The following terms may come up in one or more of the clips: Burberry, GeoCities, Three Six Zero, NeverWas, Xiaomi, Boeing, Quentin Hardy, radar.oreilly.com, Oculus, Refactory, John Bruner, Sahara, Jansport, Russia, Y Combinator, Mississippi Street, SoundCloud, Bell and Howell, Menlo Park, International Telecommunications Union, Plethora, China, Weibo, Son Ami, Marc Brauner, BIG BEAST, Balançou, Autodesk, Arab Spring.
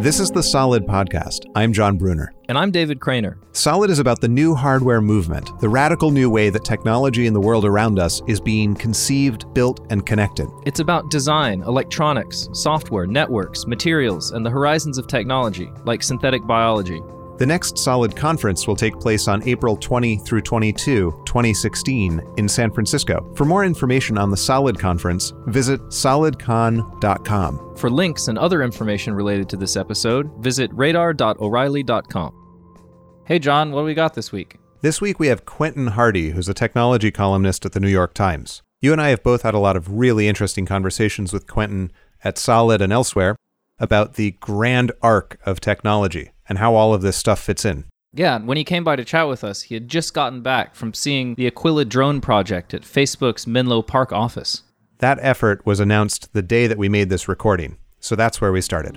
This is the Solid Podcast. I'm John Bruner. And I'm David Cranie. Solid is about the new hardware movement, the radical new way that technology in the world around us is being conceived, built, and connected. It's about design, electronics, software, networks, materials, and the horizons of technology, like synthetic biology. The next Solid Conference will take place on April 20 through 22, 2016, in San Francisco. For more information on the Solid Conference, visit solidcon.com. For links and other information related to this episode, visit radar.oreilly.com. Hey, John, what do we got this week? This week we have Quentin Hardy, who's a technology columnist at the New York Times. You and I have both had a lot of really interesting conversations with Quentin at Solid and elsewhere about the grand arc of technology and how all of this stuff fits in. Yeah, when he came by to chat with us, he had just gotten back from seeing the Aquila drone project at Facebook's Menlo Park office. That effort was announced the day that we made this recording, so that's where we started.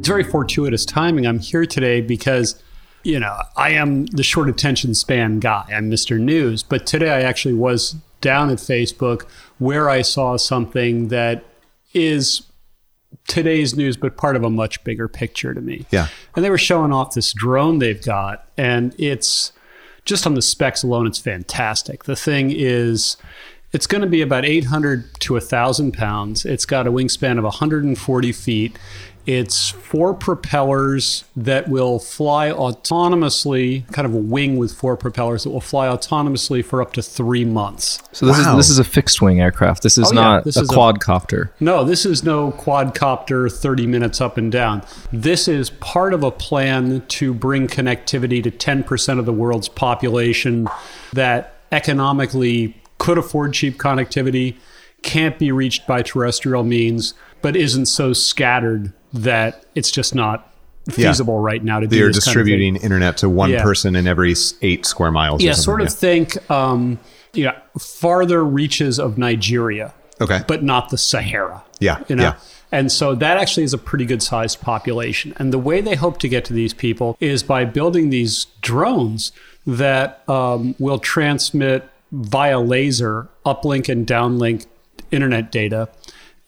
It's very fortuitous timing. I'm here today because, I am the short attention span guy. I'm Mr. News, but today I actually was down at Facebook where I saw something that is today's news, but part of a much bigger picture to me. Yeah. And they were showing off this drone they've got, and it's just on the specs alone, it's fantastic. The thing is, it's going to be about 800 to 1,000 pounds. It's got a wingspan of 140 feet. It's four propellers that will fly autonomously, kind of a wing with four propellers that will fly autonomously for up to 3 months. So this is a fixed wing aircraft. This is not a quadcopter. No, this is no quadcopter 30 minutes up and down. This is part of a plan to bring connectivity to 10% of the world's population that economically could afford cheap connectivity, can't be reached by terrestrial means, but isn't so scattered that it's just not feasible right now to do this kind of thing. They're distributing internet to one person in every 8 square miles. Yeah, sort of think farther reaches of Nigeria, but not the Sahara. Yeah. And so that actually is a pretty good-sized population. And the way they hope to get to these people is by building these drones that will transmit via laser uplink and downlink internet data.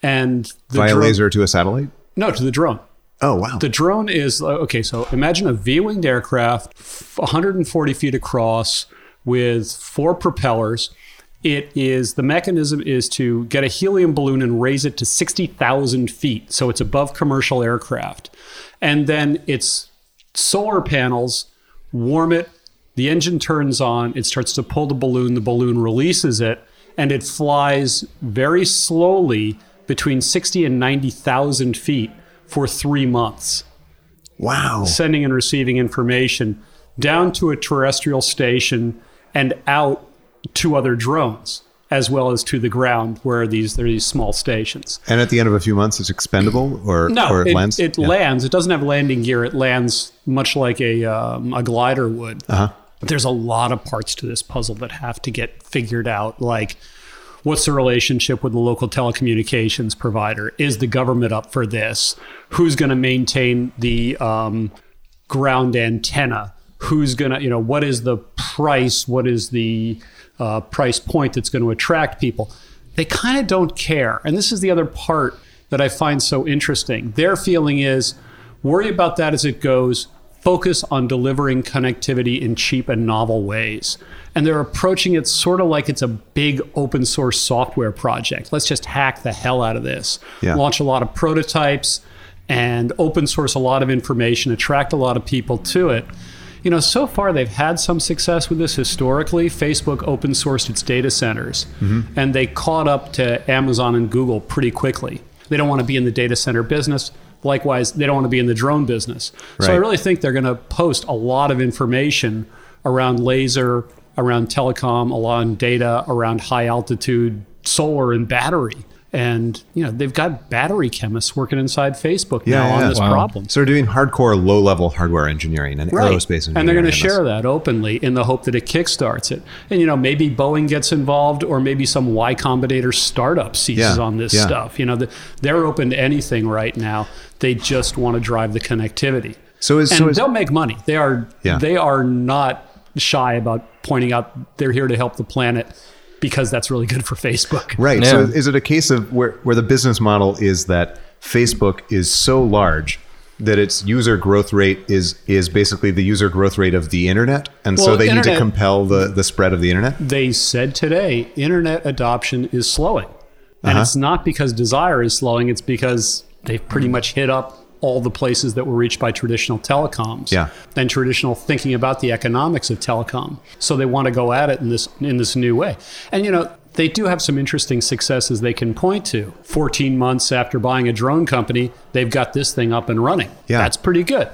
And via laser to a satellite? No, to the drone. Oh, wow. The drone is, so imagine a V-winged aircraft, 140 feet across with four propellers. The mechanism is to get a helium balloon and raise it to 60,000 feet. So it's above commercial aircraft. And then it's solar panels, warm it, the engine turns on, it starts to pull the balloon releases it, and it flies very slowly between 60 and 90,000 feet for 3 months. Wow. Sending and receiving information down to a terrestrial station and out to other drones, as well as to the ground where there are these small stations. And at the end of a few months, it's expendable or it lands? It lands. It doesn't have landing gear. It lands much like a glider would. Uh-huh. But there's a lot of parts to this puzzle that have to get figured out, like, what's the relationship with the local telecommunications provider? Is the government up for this? Who's going to maintain the ground antenna? Who's going to, what is the price? What is the price point that's going to attract people? They kind of don't care. And this is the other part that I find so interesting. Their feeling is, worry about that as it goes. Focus on delivering connectivity in cheap and novel ways. And they're approaching it sort of like it's a big open source software project. Let's just hack the hell out of this. Yeah. Launch a lot of prototypes and open source a lot of information, attract a lot of people to it. So far they've had some success with this historically. Facebook open sourced its data centers, and they caught up to Amazon and Google pretty quickly. They don't want to be in the data center business. Likewise, they don't want to be in the drone business. Right. So I really think they're going to post a lot of information around laser, around telecom, around data, around high altitude solar and battery. And, they've got battery chemists working inside Facebook now on this problem. So they're doing hardcore low-level hardware engineering and aerospace engineering. And they're going to share that openly in the hope that it kickstarts it. And, maybe Boeing gets involved, or maybe some Y Combinator startup seizes on this stuff. They're open to anything right now. They just want to drive the connectivity. So they'll make money. They are not shy about pointing out they're here to help the planet. because that's really good for Facebook. Right. Yeah. So is it a case of where the business model is that Facebook is so large that its user growth rate is basically the user growth rate of the internet, and so they need to compel the spread of the internet? They said today, internet adoption is slowing. And it's not because desire is slowing, it's because they've pretty much hit up all the places that were reached by traditional telecoms and traditional thinking about the economics of telecom. So they want to go at it in this new way. And you know, they do have some interesting successes they can point to. 14 months after buying a drone company, they've got this thing up and running. Yeah. That's pretty good.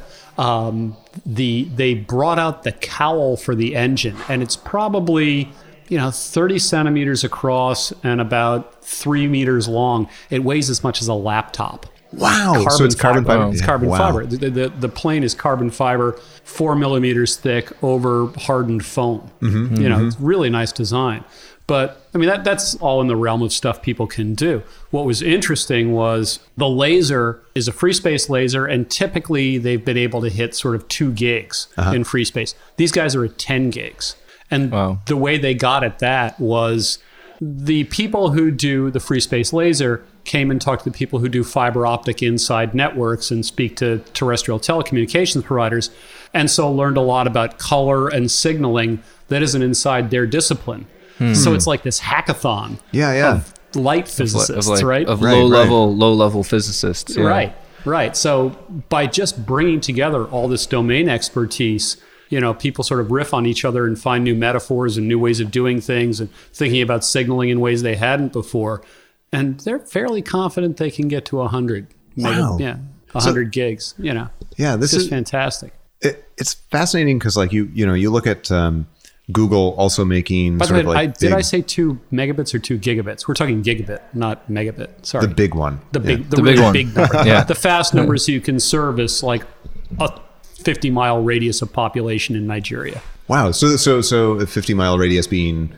They brought out the cowl for the engine, and it's probably 30 centimeters across and about 3 meters long. It weighs as much as a laptop. Wow. So it's carbon fiber. It's carbon fiber. The plane is carbon fiber, 4 millimeters thick over hardened foam. Mm-hmm, it's really nice design. But I mean, that's all in the realm of stuff people can do. What was interesting was the laser is a free space laser, and typically they've been able to hit sort of 2 gigs in free space. These guys are at 10 gigs. And the way they got at that was the people who do the free space laser came and talked to the people who do fiber optic inside networks and speak to terrestrial telecommunications providers, and so learned a lot about color and signaling that isn't inside their discipline. So it's like this hackathon of light physicists, low-level physicists. Yeah. Right. So by just bringing together all this domain expertise, people sort of riff on each other and find new metaphors and new ways of doing things and thinking about signaling in ways they hadn't before. And they're fairly confident they can get to 100. Wow. 100 gigs, Yeah, this is fantastic. It's fascinating because like you look at Google also making sort of like... Did I say 2 megabits or 2 gigabits? We're talking gigabit, not megabit. Sorry. The big one. The big number. Yeah. The fast numbers you can service like a 50-mile radius of population in Nigeria. Wow. So a 50-mile radius being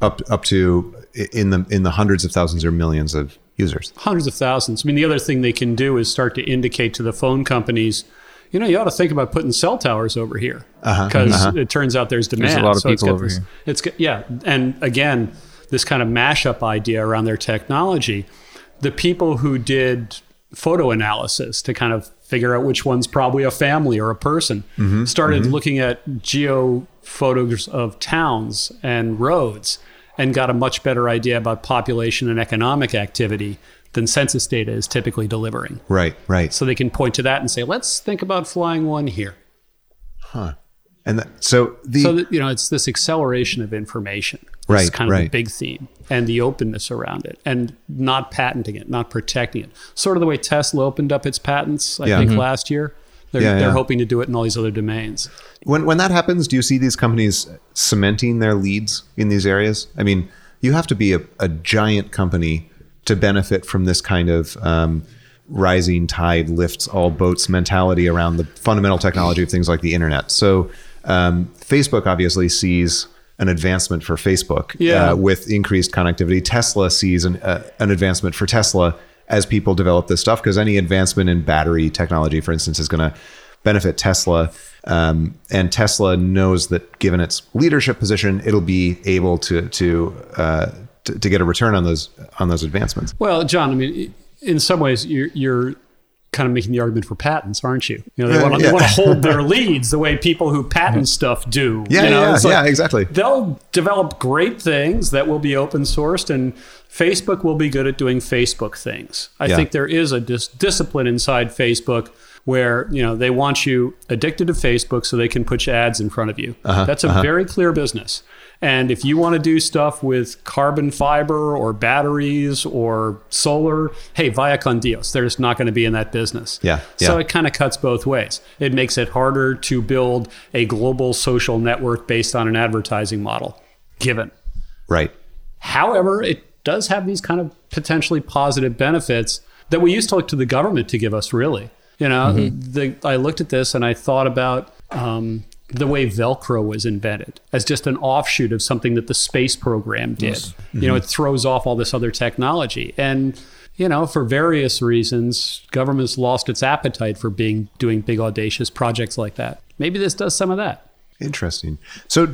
up to in the hundreds of thousands or millions of users. Hundreds of thousands. I mean, the other thing they can do is start to indicate to the phone companies, you ought to think about putting cell towers over here because it turns out there's demand. There's a lot of people over here. And again, this kind of mashup idea around their technology. The people who did photo analysis to kind of figure out which one's probably a family or a person started looking at geo photos of towns and roads and got a much better idea about population and economic activity than census data is typically delivering. Right. So they can point to that and say, let's think about flying one here. And it's this acceleration of information. It's kind of the big theme, and the openness around it, and not patenting it, not protecting it. Sort of the way Tesla opened up its patents, I think last year. They're hoping to do it in all these other domains. When that happens, do you see these companies cementing their leads in these areas? I mean, you have to be a giant company to benefit from this kind of rising tide lifts all boats mentality around the fundamental technology of things like the internet. So Facebook obviously sees an advancement for Facebook with increased connectivity. Tesla sees an advancement for Tesla as people develop this stuff, because any advancement in battery technology, for instance, is going to benefit Tesla. And Tesla knows that given its leadership position, it'll be able to get a return on those advancements. Well, John, I mean, in some ways, you're kind of making the argument for patents, aren't you? They want to hold their leads the way people who patent stuff do. Exactly. They'll develop great things that will be open sourced, and Facebook will be good at doing Facebook things. I think there is a discipline inside Facebook where they want you addicted to Facebook so they can put ads in front of you. That's a very clear business. And if you want to do stuff with carbon fiber or batteries or solar, hey, vaya con Dios, they're just not going to be in that business. So it kind of cuts both ways. It makes it harder to build a global social network based on an advertising model, given. Right. However, it does have these kind of potentially positive benefits that we used to look to the government to give us, really. I looked at this and I thought about... the way Velcro was invented as just an offshoot of something that the space program did. Yes. It throws off all this other technology. And, for various reasons, government's lost its appetite for doing big audacious projects like that. Maybe this does some of that. Interesting. So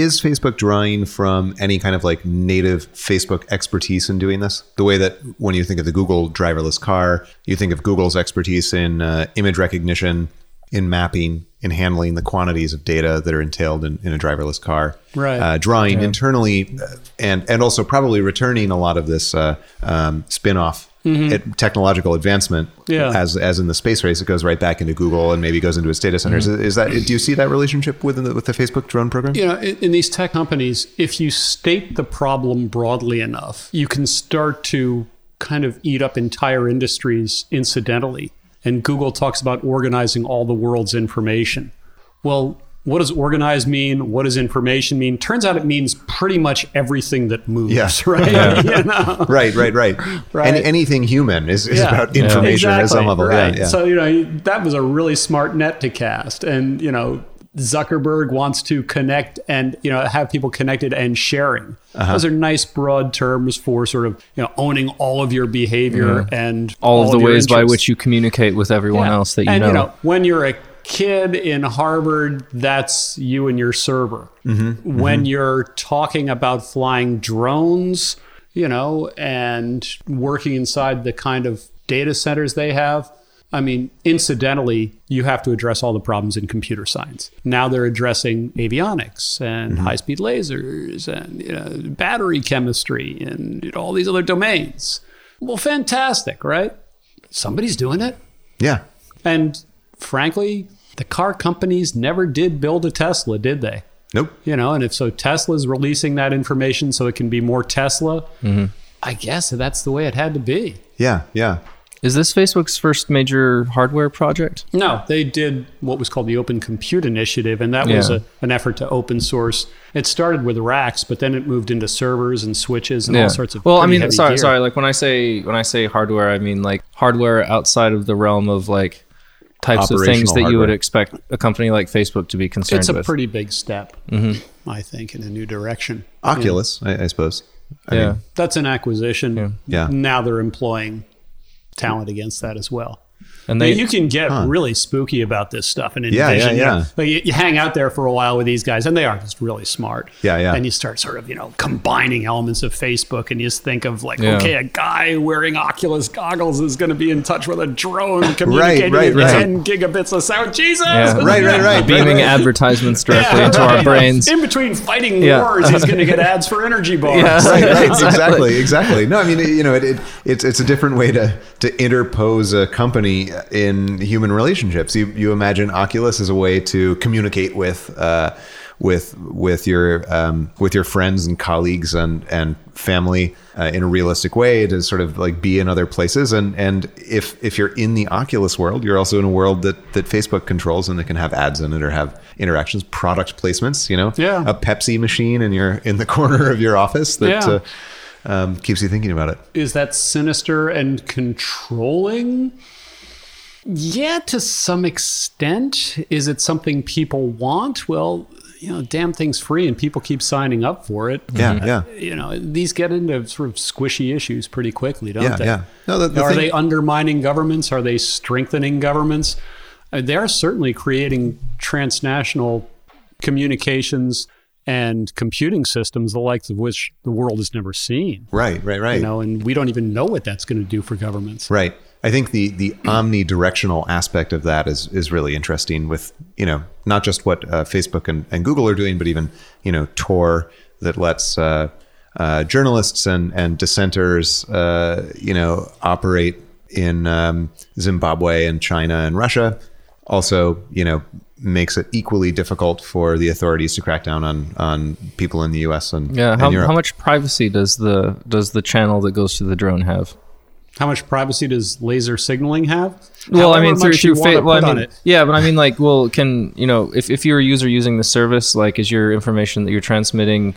Is Facebook drawing from any kind of like native Facebook expertise in doing this? The way that when you think of the Google driverless car, you think of Google's expertise in image recognition, in mapping, in handling the quantities of data that are entailed in a driverless car. Right. Drawing internally and also probably returning a lot of this spin-off technological advancement as in the space race, it goes right back into Google and maybe goes into its data centers. Is that, do you see that relationship with the Facebook drone program? You know, in these tech companies, if you state the problem broadly enough, you can start to kind of eat up entire industries incidentally. And Google talks about organizing all the world's information. Well, what does organize mean? What does information mean? Turns out it means pretty much everything that moves, right? Yeah. You know? Right. Anything human is about information at some level. Right. Yeah. So, you know, that was a really smart net to cast. And, you know, Zuckerberg wants to connect and, you know, have people connected and sharing. Those are nice broad terms for sort of, you know, owning all of your behavior and all of the ways by which you communicate with everyone else that you know. And, you know, when you're a kid in Harvard, that's you and your server. When you're talking about flying drones, you know, and working inside the kind of data centers they have, I mean, incidentally, you have to address all the problems in computer science. Now they're addressing avionics and high-speed lasers and, you know, battery chemistry and, you know, all these other domains. Well, fantastic, right? Somebody's doing it. Yeah. And frankly, the car companies never did build a Tesla, did they? Nope. You know, and if so, Tesla's releasing that information so it can be more Tesla. I guess that's the way it had to be. Yeah, yeah. Is this Facebook's first major hardware project? No, they did what was called the Open Compute Initiative, and that was an effort to open source. It started with racks, but then it moved into servers and switches and all sorts of. Well, I mean, sorry. Like when I say hardware, I mean like hardware outside of the realm of like types of things that you would expect a company like Facebook to be concerned with. It's a pretty big step, I think, in a new direction. Oculus, yeah. I suppose. I mean, that's an acquisition. Yeah. Now they're employing talent against that as well. And you can get really spooky about this stuff and envision. Yeah. Like you hang out there for a while with these guys, and they are just really smart. Yeah. And you start sort of, you know, combining elements of Facebook, and you just think of like, okay, a guy wearing Oculus goggles is going to be in touch with a drone communicating with 10 gigabits of sound. Jesus! Yeah. Right. Beaming advertisements directly into our brains. In between fighting wars, he's going to get ads for energy bars. Yeah. Right. Exactly. No, I mean, you know, it's a different way to interpose a company in human relationships. You imagine Oculus as a way to communicate with your friends and colleagues and family in a realistic way, to sort of like be in other places. And if you're in the Oculus world, you're also in a world that Facebook controls, and they can have ads in it or have interactions, product placements, you know, a Pepsi machine and you're in the corner of your office that keeps you thinking about it. Is that sinister and controlling? Yeah, to some extent. Is it something people want? Well, you know, damn thing's free and people keep signing up for it. Yeah. You know, these get into sort of squishy issues pretty quickly, don't they? Yeah. No, Are they undermining governments? Are they strengthening governments? They're certainly creating transnational communications and computing systems, the likes of which the world has never seen. Right. You know, and we don't even know what that's going to do for governments. Right. I think the omnidirectional aspect of that is really interesting with, you know, not just what Facebook and Google are doing, but even, you know, Tor that lets journalists and dissenters, you know, operate in Zimbabwe and China and Russia. Also, you know, makes it equally difficult for the authorities to crack down on people in the U.S. and Europe. How much privacy does the channel that goes to the drone have? How much privacy does laser signaling have? Well, I mean, can, you know, if you're a user using the service, like, is your information that you're transmitting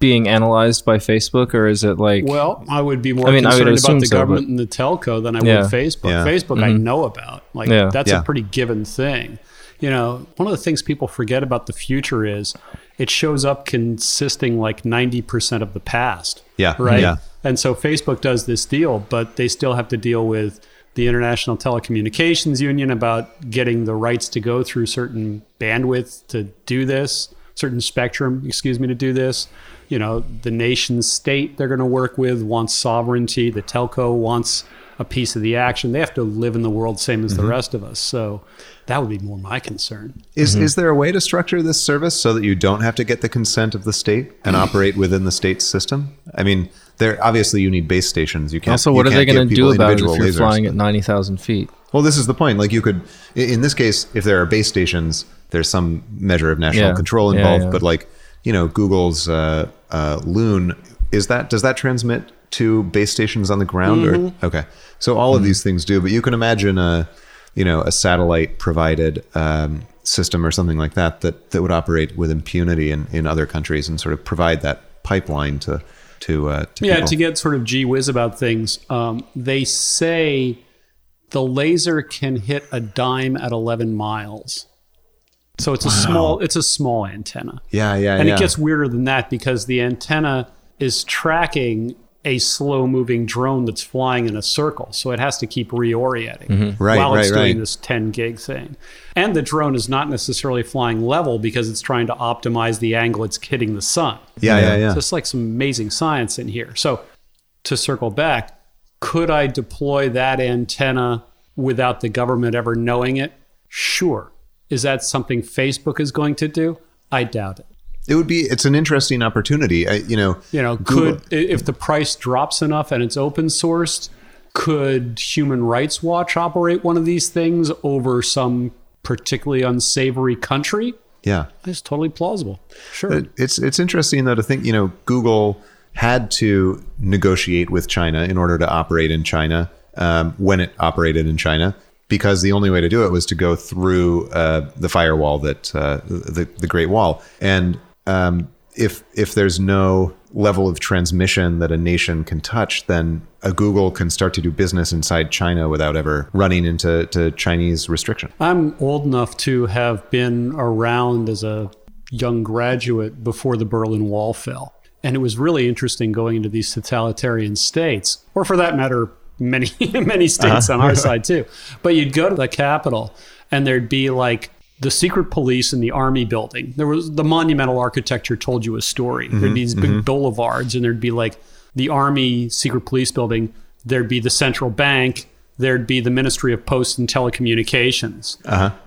being analyzed by Facebook, or is it like? Well, I would be more concerned about the government and the telco than I would Facebook. Yeah. Facebook, I know about. Like, that's a pretty given thing. You know, one of the things people forget about the future is it shows up consisting like 90% of the past. Yeah. Right. Yeah. And so Facebook does this deal, but they still have to deal with the International Telecommunications Union about getting the rights to go through certain bandwidth to do this. certain spectrum, to do this. You know, the nation state they're going to work with wants sovereignty. The telco wants a piece of the action. They have to live in the world same as the rest of us. So that would be more my concern. Is there a way to structure this service so that you don't have to get the consent of the state and operate within the state system? I mean, there obviously you need base stations. You can't. Also, what are they going to do about it if you're flying at 90,000 feet? Well, this is the point. Like you could, in this case, if there are base stations, there's some measure of national control involved. But like, you know, Google's Loon, is that, does that transmit to base stations on the ground? Or okay, so all of these things do, but you can imagine a, you know, a satellite provided system or something like that, that would operate with impunity in other countries and sort of provide that pipeline to people. To get sort of gee whiz about things. They say the laser can hit a dime at 11 miles. So it's a small antenna. And it gets weirder than that because the antenna is tracking a slow-moving drone that's flying in a circle. So it has to keep reorienting while it's doing this 10 gig thing. And the drone is not necessarily flying level because it's trying to optimize the angle it's hitting the sun. So it's like some amazing science in here. So to circle back, could I deploy that antenna without the government ever knowing it? Sure. Is that something Facebook is going to do? I doubt it. It would be, it's an interesting opportunity. You know, Google. Could, if the price drops enough and it's open sourced, could Human Rights Watch operate one of these things over some particularly unsavory country? Yeah. It's totally plausible. Sure. It's interesting though to think, you know, Google had to negotiate with China in order to operate in China when it operated in China. Because the only way to do it was to go through the firewall, that the Great Wall, and if there's no level of transmission that a nation can touch, then a Google can start to do business inside China without ever running into Chinese restriction. I'm old enough to have been around as a young graduate before the Berlin Wall fell, and it was really interesting going into these totalitarian states, or for that matter, many states on our side too. But you'd go to the Capitol and there'd be like the secret police in the army building. There was the monumental architecture told you a story. There'd be these big boulevards and there'd be like the army secret police building. There'd be the central bank. There'd be the Ministry of Posts and Telecommunications.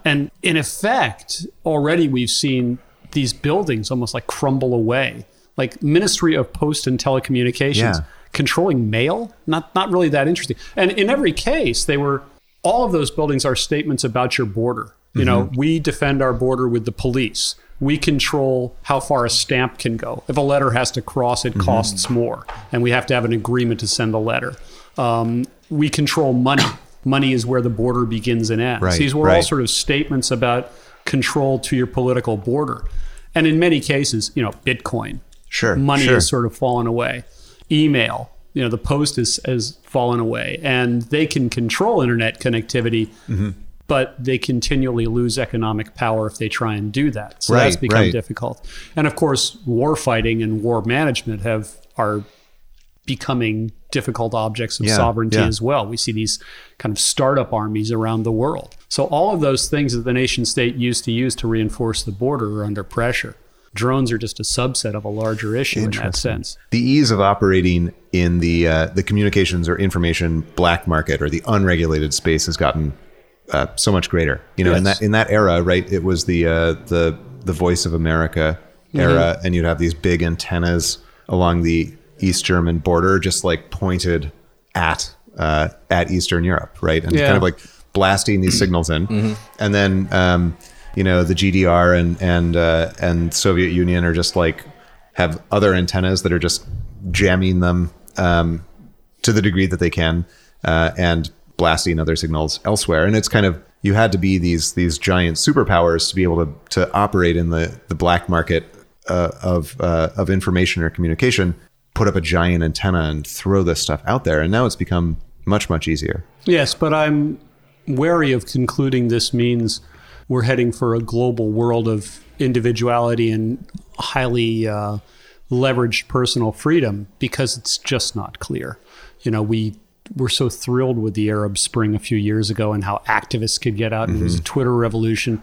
And in effect, already we've seen these buildings almost like crumble away. Like Ministry of Posts and Telecommunications. Controlling mail? Not really that interesting. And in every case, they were, all of those buildings are statements about your border. You know, we defend our border with the police. We control how far a stamp can go. If a letter has to cross, it costs more. And we have to have an agreement to send the letter. We control money. Money is where the border begins and ends. These were all sort of statements about control to your political border. And in many cases, you know, Bitcoin. Money has sort of fallen away. Email, you know, the post has fallen away, and they can control internet connectivity, but they continually lose economic power if they try and do that. So that's become difficult. And of course, war fighting and war management are becoming difficult objects of sovereignty as well. We see these kind of startup armies around the world. So all of those things that the nation state used to use to reinforce the border are under pressure. Drones are just a subset of a larger issue in that sense. The ease of operating in the communications or information black market or the unregulated space has gotten so much greater. You know, in that era, right? It was the Voice of America era, and you'd have these big antennas along the East German border, just like pointed at Eastern Europe, right? And kind of like blasting these signals in, and then. You know, the GDR and Soviet Union are just like have other antennas that are just jamming them to the degree that they can and blasting other signals elsewhere. And it's kind of, you had to be these giant superpowers to be able to operate in the black market of information or communication, put up a giant antenna and throw this stuff out there. And now it's become much, much easier. Yes, but I'm wary of concluding this means we're heading for a global world of individuality and highly leveraged personal freedom, because it's just not clear. You know, we're so thrilled with the Arab Spring a few years ago and how activists could get out and it was a Twitter revolution.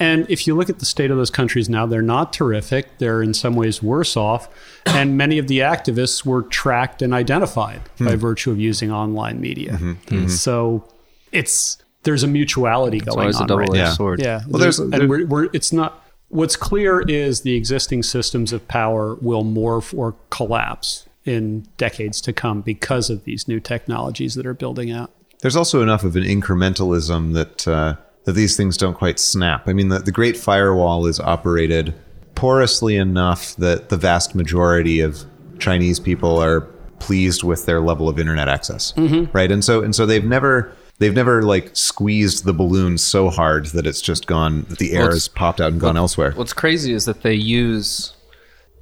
And if you look at the state of those countries now, they're not terrific. They're in some ways worse off. And many of the activists were tracked and identified by virtue of using online media. So there's a mutuality going on. It's always a double-edged sword. Yeah. Well, what's clear is the existing systems of power will morph or collapse in decades to come because of these new technologies that are building out. There's also enough of an incrementalism that that these things don't quite snap. I mean, the Great Firewall is operated porously enough that the vast majority of Chinese people are pleased with their level of internet access, right? And so they've never like squeezed the balloon so hard that it's just gone, that the air has popped out and gone elsewhere. What's crazy is that they use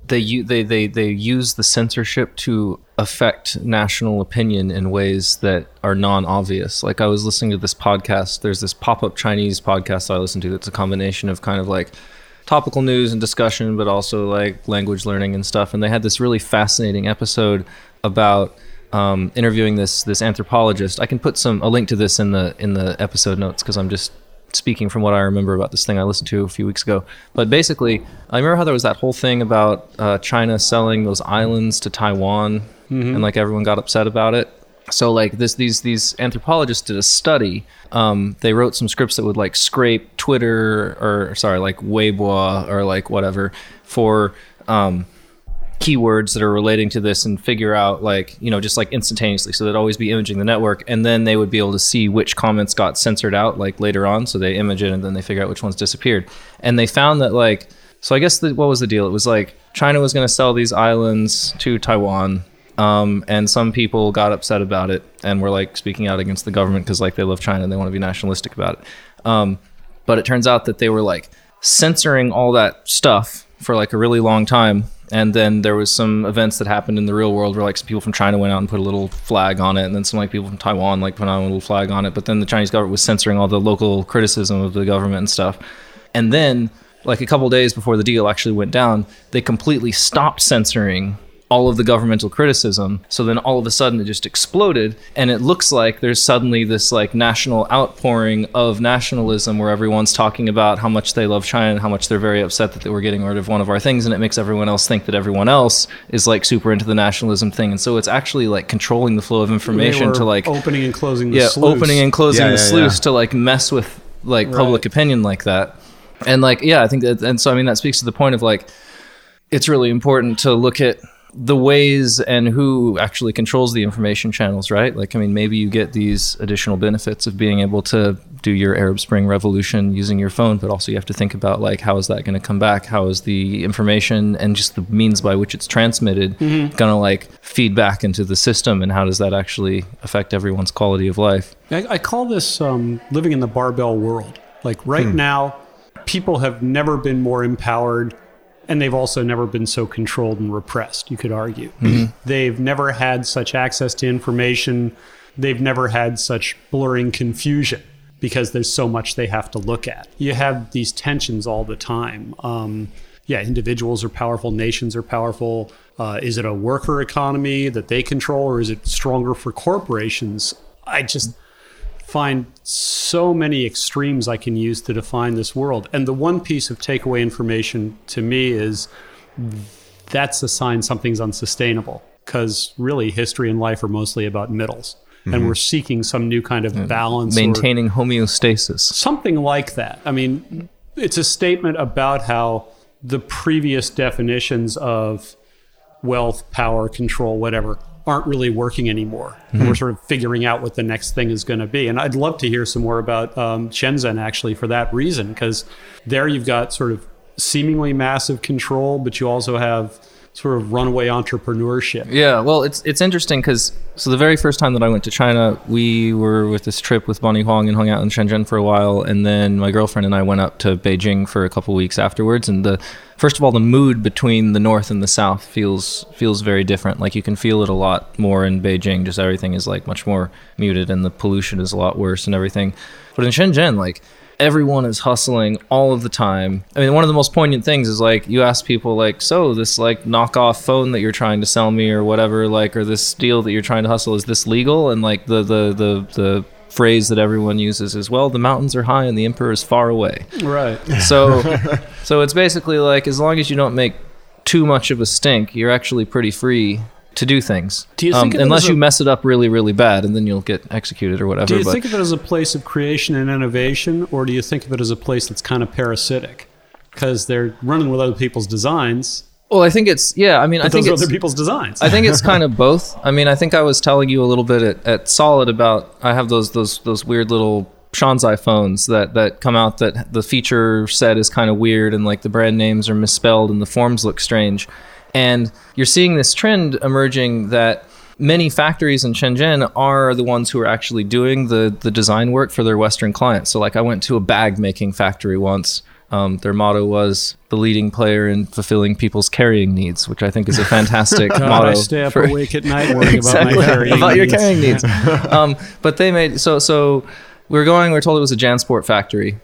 the censorship to affect national opinion in ways that are non-obvious. Like I was listening to this podcast. There's this pop-up Chinese podcast I listen to that's a combination of kind of like topical news and discussion, but also like language learning and stuff. And they had this really fascinating episode about interviewing this anthropologist. I can put a link to this in the episode notes because I'm just speaking from what I remember about this thing I listened to a few weeks ago. But basically, I remember how there was that whole thing about China selling those islands to Taiwan, and like everyone got upset about it. So like these anthropologists did a study. They wrote some scripts that would like scrape Twitter like Weibo or like whatever for keywords that are relating to this and figure out like, you know, just like instantaneously. So they'd always be imaging the network and then they would be able to see which comments got censored out like later on. So they image it and then they figure out which ones disappeared. And they found that like, so I guess what was the deal? It was like China was going to sell these islands to Taiwan. And some people got upset about it and were like speaking out against the government because like they love China and they want to be nationalistic about it. But it turns out that they were like censoring all that stuff for like a really long time. And then there was some events that happened in the real world where like some people from China went out and put a little flag on it. And then some like people from Taiwan like put on a little flag on it. But then the Chinese government was censoring all the local criticism of the government and stuff. And then like a couple of days before the deal actually went down, they completely stopped censoring all of the governmental criticism. So then all of a sudden it just exploded. And it looks like there's suddenly this like national outpouring of nationalism where everyone's talking about how much they love China and how much they're very upset that they were getting rid of one of our things. And it makes everyone else think that everyone else is like super into the nationalism thing. And so it's actually like controlling the flow of information to like opening and closing the sluice. Sluice to like mess with like public opinion like that. And like, yeah, I think that, and so, I mean, that speaks to the point of like, it's really important to look at the ways and who actually controls the information channels, right? Like, I mean, maybe you get these additional benefits of being able to do your Arab Spring revolution using your phone, but also you have to think about like, how is that going to come back? How is the information and just the means by which it's transmitted going to like feed back into the system? And how does that actually affect everyone's quality of life? I call this living in the barbell world. Like right now, people have never been more empowered. And they've also never been so controlled and repressed, you could argue. They've never had such access to information. They've never had such blurring confusion because there's so much they have to look at. You have these tensions all the time. Individuals are powerful. Nations are powerful. Is it a worker economy that they control or is it stronger for corporations? I just find so many extremes I can use to define this world. And the one piece of takeaway information to me is that's a sign something's unsustainable because really history and life are mostly about middles. And we're seeking some new kind of balance. Maintaining homeostasis. Something like that. I mean, it's a statement about how the previous definitions of wealth, power, control, whatever, aren't really working anymore. And we're sort of figuring out what the next thing is going to be. And I'd love to hear some more about Shenzhen actually for that reason, because there you've got sort of seemingly massive control, but you also have sort of runaway entrepreneurship. Yeah, well, it's interesting because so the very first time that I went to China, we were with this trip with Bonnie Huang and hung out in Shenzhen for a while. And then my girlfriend and I went up to Beijing for a couple weeks afterwards. And first of all, the mood between the North and the South feels very different. Like you can feel it a lot more in Beijing. Just everything is like much more muted and the pollution is a lot worse and everything. But in Shenzhen, like everyone is hustling all of the time. I mean, one of the most poignant things is like you ask people like, so this like knockoff phone that you're trying to sell me or whatever, like, or this deal that you're trying to hustle, is this legal? And like the phrase that everyone uses is, well, the mountains are high and the emperor is far away. Right. So it's basically like, as long as you don't make too much of a stink, you're actually pretty free to do things. Do you think unless you mess it up really, really bad, and then you'll get executed or whatever. Do you think of it as a place of creation and innovation, or do you think of it as a place that's kind of parasitic? Because they're running with other people's designs. Well, I think it's, yeah, I mean, I think those are other people's designs. I think it's kind of both. I mean, I think I was telling you a little bit at Solid about, I have those weird little Shanzhai phones that come out that the feature set is kind of weird, and like the brand names are misspelled and the forms look strange. And you're seeing this trend emerging that many factories in Shenzhen are the ones who are actually doing the design work for their Western clients. So like I went to a bag making factory once. Their motto was the leading player in fulfilling people's carrying needs, which I think is a fantastic motto. I stay up awake at night worrying about my carrying needs. About your carrying needs. But they made, so we were told it was a Jansport factory.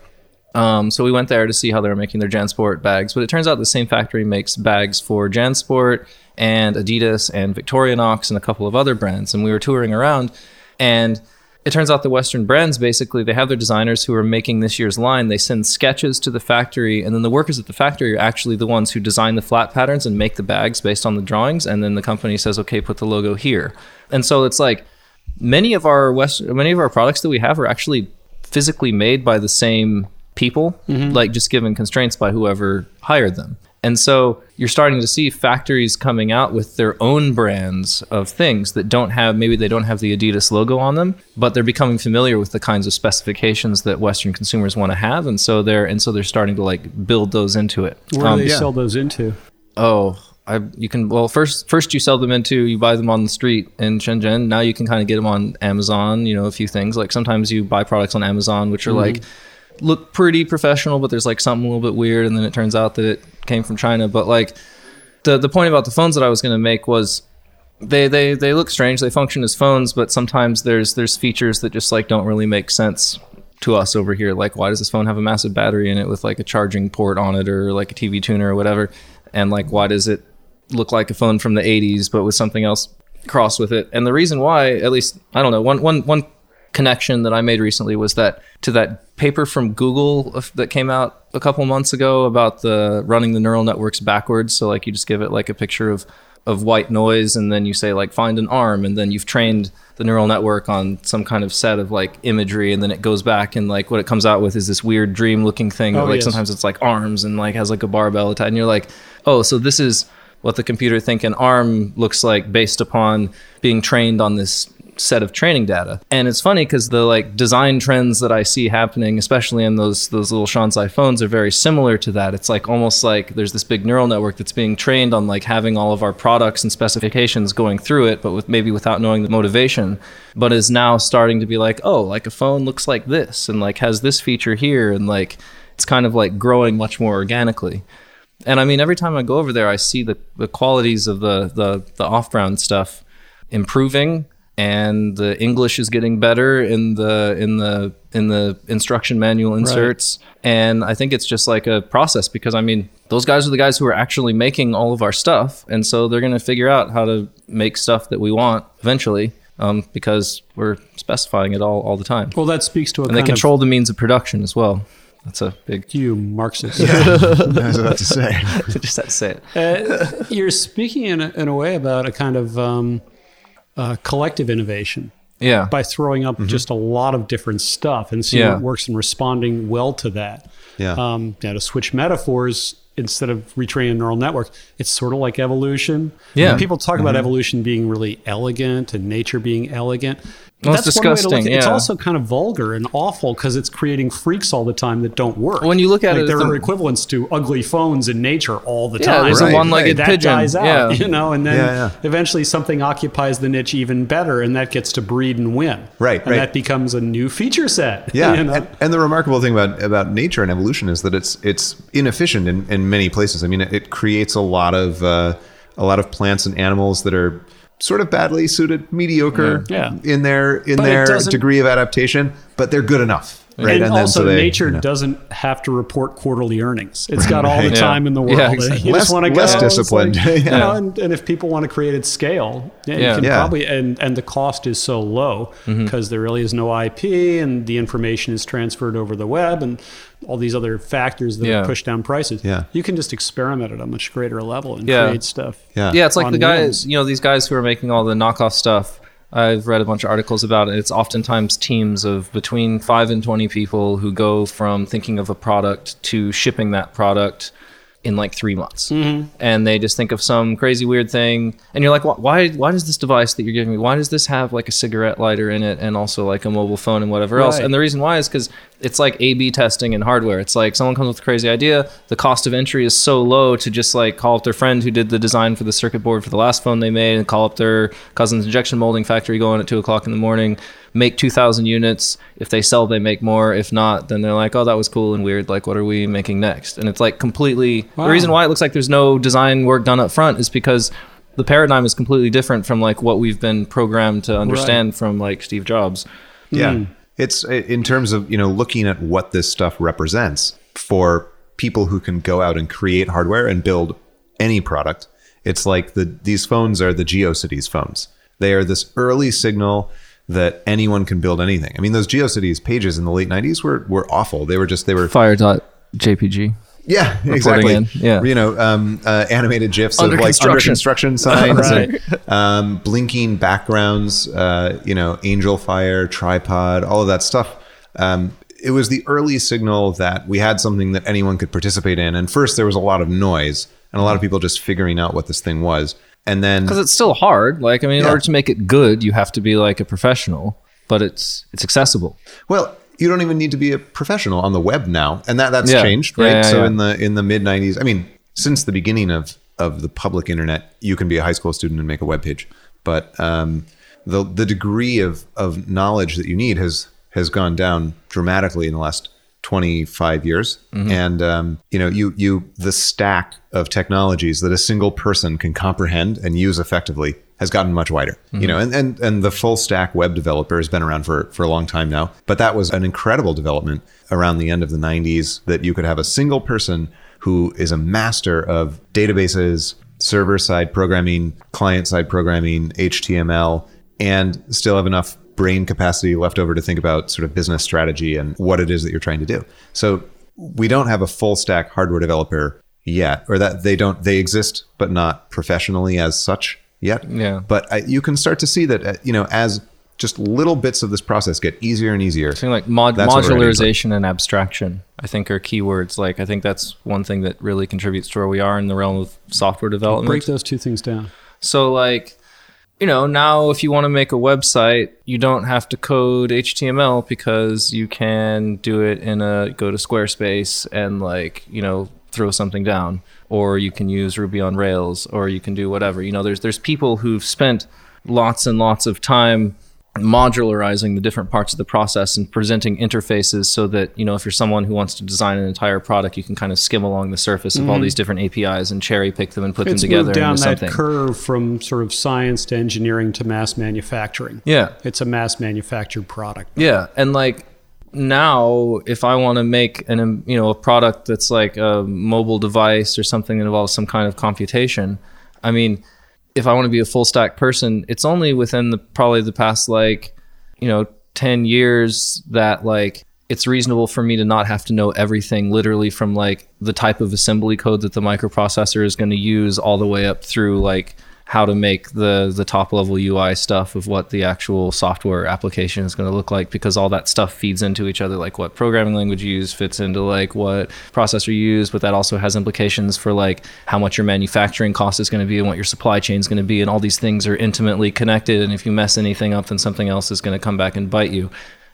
So we went there to see how they were making their Jansport bags. But it turns out the same factory makes bags for Jansport and Adidas and Victorinox and a couple of other brands. And we were touring around, and it turns out the Western brands, basically, they have their designers who are making this year's line. They send sketches to the factory, and then the workers at the factory are actually the ones who design the flat patterns and make the bags based on the drawings. And then the company says, okay, put the logo here. And so it's like many of our products that we have are actually physically made by the same people, mm-hmm. like just given constraints by whoever hired them. And so you're starting to see factories coming out with their own brands of things that maybe they don't have the Adidas logo on them, but they're becoming familiar with the kinds of specifications that Western consumers want to have. And so they're starting to like build those into it. Where do they sell those into? First you sell them into, you buy them on the street in Shenzhen. Now you can kind of get them on Amazon, you know, a few things. Like sometimes you buy products on Amazon, which are mm-hmm. like, look pretty professional, but there's like something a little bit weird, and then it turns out that it came from China. But like the point about the phones that I was going to make was they look strange, they function as phones, but sometimes there's features that just like don't really make sense to us over here. Like, why does this phone have a massive battery in it with like a charging port on it, or like a TV tuner or whatever? And like, why does it look like a phone from the 80s but with something else crossed with it? And the reason why, at least I don't know, one connection that I made recently was that to that paper from Google that came out a couple months ago about the running the neural networks backwards. So like you just give it like a picture of white noise, and then you say like find an arm, and then you've trained the neural network on some kind of set of like imagery, and then it goes back, and like what it comes out with is this weird dream looking thing. Sometimes it's like arms and like has like a barbell attached, and you're like, oh, so this is what the computer think an arm looks like based upon being trained on this set of training data. And it's funny because the like design trends that I see happening, especially in those little Shanzhai phones, are very similar to that. It's like almost like there's this big neural network that's being trained on like having all of our products and specifications going through it, but with maybe without knowing the motivation, but is now starting to be like, oh, like a phone looks like this and like has this feature here, and like it's kind of like growing much more organically. And I mean, every time I go over there, I see the qualities of the off-brand stuff improving. And the English is getting better in the instruction manual inserts. Right. And I think it's just like a process, because I mean, those guys are the guys who are actually making all of our stuff. And so they're going to figure out how to make stuff that we want eventually, because we're specifying it all the time. Well, that speaks to and they control the means of production as well. That's a big... You Marxist. Yeah. That's what I have to say. I just had to say it. You're speaking in a way about a kind of... collective innovation, yeah, by throwing up mm-hmm. just a lot of different stuff and seeing what works and responding well to that. Yeah. To switch metaphors, instead of retraining a neural network, it's sort of like evolution. Yeah. And people talk mm-hmm. about evolution being really elegant and nature being elegant. Well, that's disgusting. One way to look at it. It's also kind of vulgar and awful because it's creating freaks all the time that don't work. When you look at it, there are equivalents to ugly phones in nature all the time. There's a one-legged pigeon. That dies out, you know, and then eventually something occupies the niche even better, and that gets to breed and win. Right, and that becomes a new feature set. Yeah, you know? and the remarkable thing about nature and evolution is that it's inefficient in many places. I mean, it creates a lot of plants and animals that are sort of badly suited, mediocre in their degree of adaptation, but they're good enough. Right. And also, Nature doesn't have to report quarterly earnings. It's got all the time in the world. Yeah, exactly. You just want to go less disciplined. Like, you know, and if people want to create at scale, you can probably. And the cost is so low because there really is no IP, and the information is transferred over the web, and all these other factors that push down prices. Yeah. You can just experiment at a much greater level and create stuff. Yeah. Yeah. It's like the guys, these guys who are making all the knockoff stuff. I've read a bunch of articles about it. It's oftentimes teams of between 5 and 20 people who go from thinking of a product to shipping that product in like 3 months. Mm-hmm. And they just think of some crazy weird thing. And you're like, why does this device that you're giving me, why does this have like a cigarette lighter in it and also like a mobile phone and whatever else? And the reason why is because it's like A/B testing in hardware. It's like someone comes with a crazy idea. The cost of entry is so low to just like call up their friend who did the design for the circuit board for the last phone they made and call up their cousin's injection molding factory going at 2:00 in the morning, make 2,000 units. If they sell, they make more. If not, then they're like, oh, that was cool and weird. Like, what are we making next? And it's like completely, the reason why it looks like there's no design work done up front is because the paradigm is completely different from like what we've been programmed to understand from like Steve Jobs. Yeah. Mm. It's in terms of, looking at what this stuff represents for people who can go out and create hardware and build any product. It's like these phones are the GeoCities phones. They are this early signal that anyone can build anything. I mean, those GeoCities pages in the late 90s were awful. They were fire.jpg. Yeah, exactly. Yeah. Animated GIFs of like under construction signs, and, blinking backgrounds, angel fire, tripod, all of that stuff. It was the early signal that we had something that anyone could participate in. And first there was a lot of noise and a lot of people just figuring out what this thing was. And then because it's still hard. Like, I mean, in order to make it good, you have to be like a professional, but it's accessible. Well, you don't even need to be a professional on the web now. And that's changed, right? In the mid-90s, I mean, since the beginning of the public internet, you can be a high school student and make a web page. But the degree of knowledge that you need has gone down dramatically in the last 25 years. Mm-hmm. And the stack of technologies that a single person can comprehend and use effectively has gotten much wider, and the full stack web developer has been around for a long time now, but that was an incredible development around the end of the 90s that you could have a single person who is a master of databases, server side programming, client side programming, HTML, and still have enough brain capacity left over to think about sort of business strategy and what it is that you're trying to do. So we don't have a full stack hardware developer yet, or that they exist, but not professionally as such yet. Yeah. But you can start to see that, as just little bits of this process get easier and easier. Something like modularization and abstraction, I think, are keywords. Like, I think that's one thing that really contributes to where we are in the realm of software development. Break those two things down. So like, now if you want to make a website, you don't have to code HTML because you can do it go to Squarespace and like, throw something down, or you can use Ruby on Rails, or you can do whatever. There's people who've spent lots and lots of time modularizing the different parts of the process and presenting interfaces so that, if you're someone who wants to design an entire product, you can kind of skim along the surface of all these different APIs and cherry pick them and put them together into something. It's moved down that curve from sort of science to engineering to mass manufacturing. Yeah. It's a mass manufactured product. Yeah. And like, now, if I want to make a product that's like a mobile device or something that involves some kind of computation, I mean, if I want to be a full stack person, it's only within probably the past 10 years that like it's reasonable for me to not have to know everything literally from like the type of assembly code that the microprocessor is going to use all the way up through like how to make the top level UI stuff of what the actual software application is going to look like, because all that stuff feeds into each other, like what programming language you use fits into like what processor you use, but that also has implications for like how much your manufacturing cost is going to be and what your supply chain is going to be, and all these things are intimately connected, and if you mess anything up, then something else is going to come back and bite you.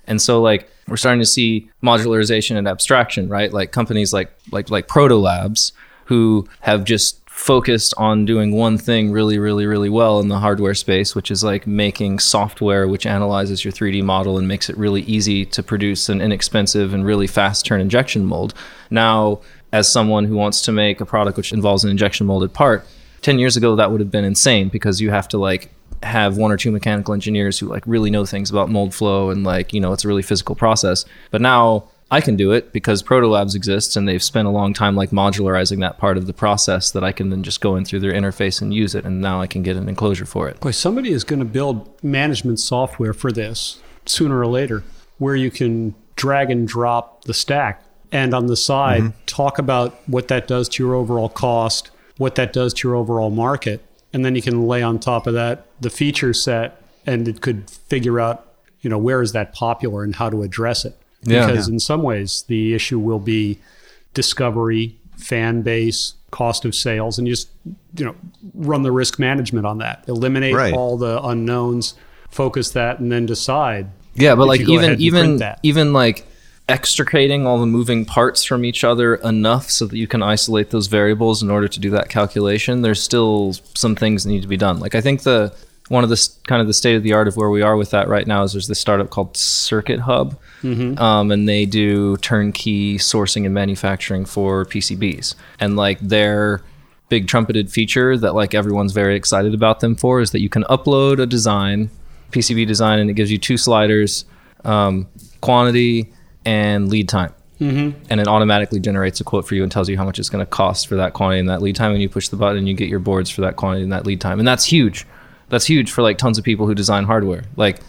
And so like we're starting to see modularization and abstraction, right? Like companies like ProtoLabs, who have just focused on doing one thing really, really, really well in the hardware space, which is like making software which analyzes your 3D model and makes it really easy to produce an inexpensive and really fast turn injection mold. Now, as someone who wants to make a product which involves an injection molded part, 10 years ago, that would have been insane, because you have to like have one or two mechanical engineers who like really know things about mold flow and like, you know, it's a really physical process. But now I can do it because ProtoLabs exists and they've spent a long time like modularizing that part of the process that I can then just go in through their interface and use it. And now I can get an enclosure for it. Boy, somebody is going to build management software for this sooner or later, where you can drag and drop the stack and on the side, talk about what that does to your overall cost, what that does to your overall market. And then you can lay on top of that the feature set, and it could figure out, you know, where is that popular and how to address it. Because in some ways, the issue will be discovery, fan base, cost of sales, and just, you know, run the risk management on that. Eliminate all the unknowns, focus that, and then decide. Yeah, but like even like extricating all the moving parts from each other enough so that you can isolate those variables in order to do that calculation, there's still some things that need to be done. Like I think the one of the kind of the state of the art of where we are with that right now is there's this startup called Circuit Hub, and they do turnkey sourcing and manufacturing for PCBs. And like their big trumpeted feature that like everyone's very excited about them for is that you can upload a design, PCB design, and it gives you two sliders, quantity and lead time. And it automatically generates a quote for you and tells you how much it's going to cost for that quantity and that lead time. And you push the button and you get your boards for that quantity and that lead time. And that's huge. That's huge for like tons of people who design hardware. Like,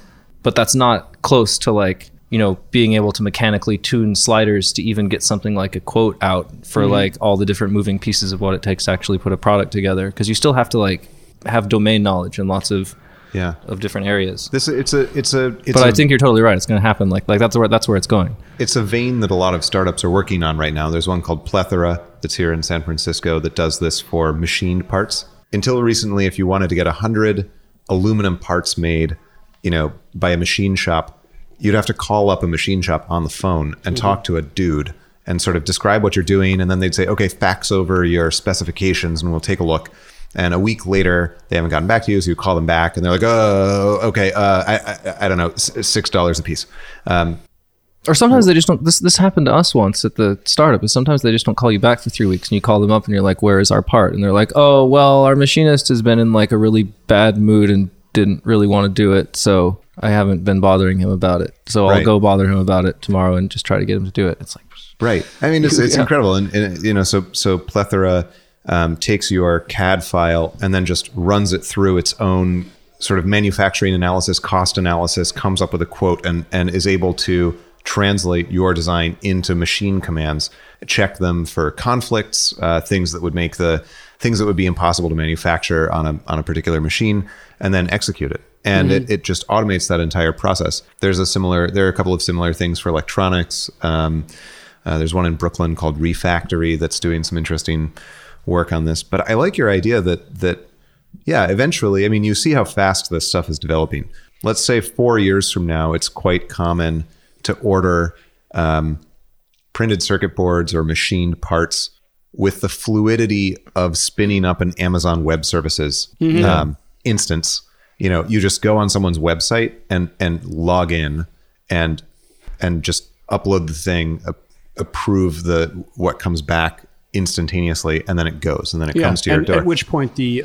but that's not close to like, you know, being able to mechanically tune sliders to even get something like a quote out for like all the different moving pieces of what it takes to actually put a product together. Because you still have to like have domain knowledge and lots of of different areas. But I think you're totally right. It's going to happen. Like that's where it's going. It's a vein that a lot of startups are working on right now. There's one called Plethora that's here in San Francisco that does this for machined parts. Until recently, if you wanted to get 100 aluminum parts made, you know, by a machine shop, you'd have to call up a machine shop on the phone and talk to a dude and sort of describe what you're doing. And then they'd say, okay, fax over your specifications and we'll take a look. And a week later, they haven't gotten back to you, so you call them back, and they're like, "Oh, okay, I don't know, $6 a piece." Or sometimes they just don't. This happened to us once at the startup. Is sometimes they just don't call you back for 3 weeks, and you call them up, and you're like, "Where is our part?" And they're like, "Oh, well, our machinist has been in like a really bad mood and didn't really want to do it, so I haven't been bothering him about it. So I'll go bother him about it tomorrow and just try to get him to do it." It's like, I mean, it's incredible, and you know, so Plethora. Takes your CAD file and then just runs it through its own sort of manufacturing analysis, cost analysis, comes up with a quote and is able to translate your design into machine commands, check them for conflicts, things that would be impossible to manufacture on a particular machine, and then execute it. And it just automates that entire process. There are a couple of similar things for electronics. There's one in Brooklyn called Refactory that's doing some interesting work on this, but I like your idea that eventually, I mean, you see how fast this stuff is developing. Let's say 4 years from now, it's quite common to order printed circuit boards or machined parts with the fluidity of spinning up an Amazon Web Services instance. You know, you just go on someone's website and log in and just upload the thing, approve what comes back instantaneously, and then it goes, and then it comes to your door. At which point the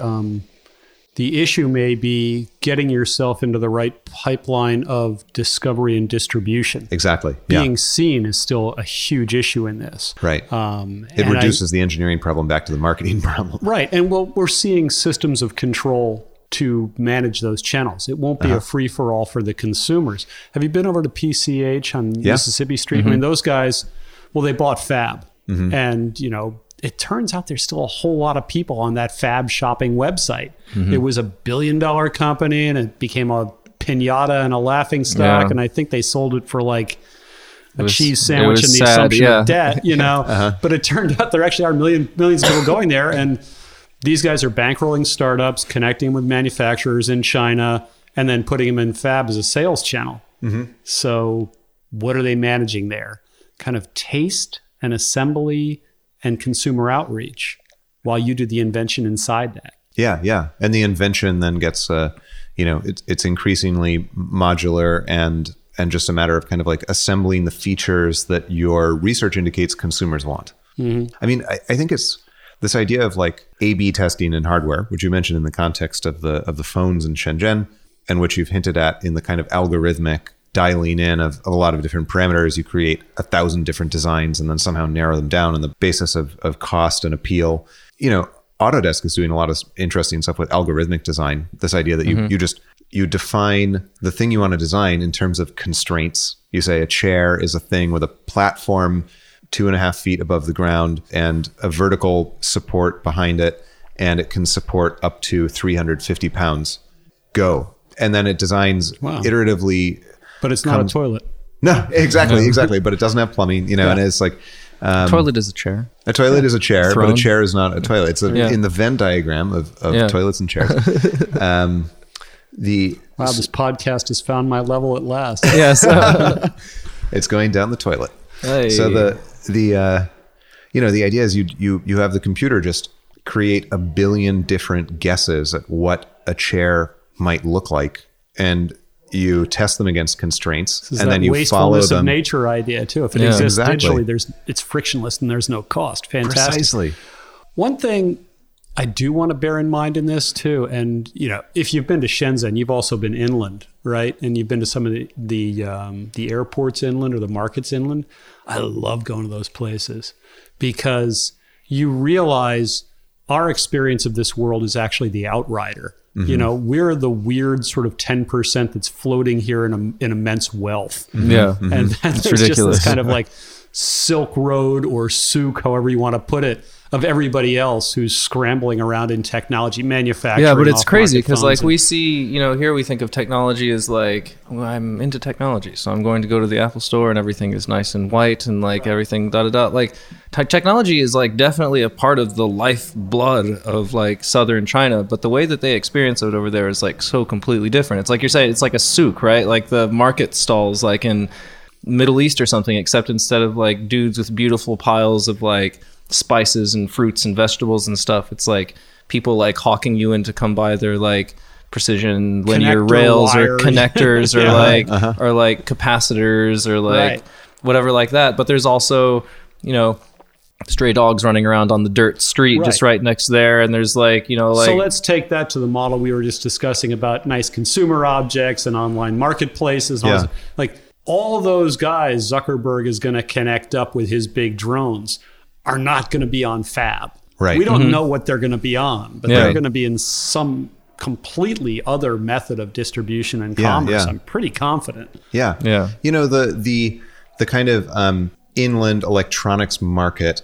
issue may be getting yourself into the right pipeline of discovery and distribution. Exactly. Being seen is still a huge issue in this. Right. It reduces the engineering problem back to the marketing problem. Right. And we're seeing systems of control to manage those channels. It won't be a free-for-all for the consumers. Have you been over to PCH on Mississippi Street? I mean, those guys, well, they bought Fab. And, you know, it turns out there's still a whole lot of people on that Fab shopping website. It was a $1 billion company and it became a pinata and a laughing stock. And I think they sold it for like cheese sandwich and the assumption of debt, you know. But it turned out there actually are millions of people going there. And these guys are bankrolling startups, connecting with manufacturers in China, and then putting them in Fab as a sales channel. So what are they managing there? Kind of taste and assembly and consumer outreach, while you do the invention inside that. Yeah. And the invention then gets, it's increasingly modular and just a matter of kind of like assembling the features that your research indicates consumers want. I mean, I think it's This idea of like A/B testing in hardware, which you mentioned in the context of the phones in Shenzhen, and which you've hinted at in the kind of algorithmic dialing in of a lot of different parameters. You create 1,000 different designs and then somehow narrow them down on the basis of cost and appeal. You know, Autodesk is doing a lot of interesting stuff with algorithmic design. This idea that you define the thing you want to design in terms of constraints. You say a chair is a thing with a platform 2.5 feet above the ground and a vertical support behind it, and it can support up to 350 pounds. Go. And then it designs iteratively. But it's not a toilet. No, exactly. But it doesn't have plumbing, you know, and it's like... toilet is a chair. A toilet is a chair, but a chair is not a toilet. It's in the Venn diagram of toilets and chairs. This podcast has found my level at last. Yes. It's going down the toilet. Hey. So the idea is you have the computer just create 1 billion different guesses at what a chair might look like, and you test them against constraints, and then you follow them. Of nature idea too. If it exists digitally, it's frictionless and there's no cost. Fantastic. Precisely. One thing I do want to bear in mind in this too, and you know, if you've been to Shenzhen, you've also been inland, right? And you've been to some of the airports inland or the markets inland. I love going to those places because you realize our experience of this world is actually the outrider. Mm-hmm. You know, we're the weird sort of 10% that's floating here in immense wealth. Mm-hmm. Yeah. Mm-hmm. And that's just this kind of like Silk Road or souk, however you want to put it, of everybody else who's scrambling around in technology, manufacturing. Yeah, but it's crazy because like we see, you know, here we think of technology as like, well, I'm into technology, so I'm going to go to the Apple store and everything is nice and white and like everything . Like technology is like definitely a part of the lifeblood of like Southern China, but the way that they experience it over there is like so completely different. It's like you're saying, it's like a souk, right? Like the market stalls like in Middle East or something, except instead of like dudes with beautiful piles of like spices and fruits and vegetables and stuff, it's like people like hawking you in to come buy their like precision linear rails or connectors or or like capacitors or like whatever like that. But there's also, you know, stray dogs running around on the dirt street just right next there, and there's like, you know, like, so let's take that to the model we were just discussing about nice consumer objects and online marketplaces and all like all those guys Zuckerberg is going to connect up with his big drones are not going to be on Fab. Right. We don't know what they're going to be on, but they're going to be in some completely other method of distribution and commerce. Yeah. I'm pretty confident. Yeah. Yeah. You know, the kind of inland electronics market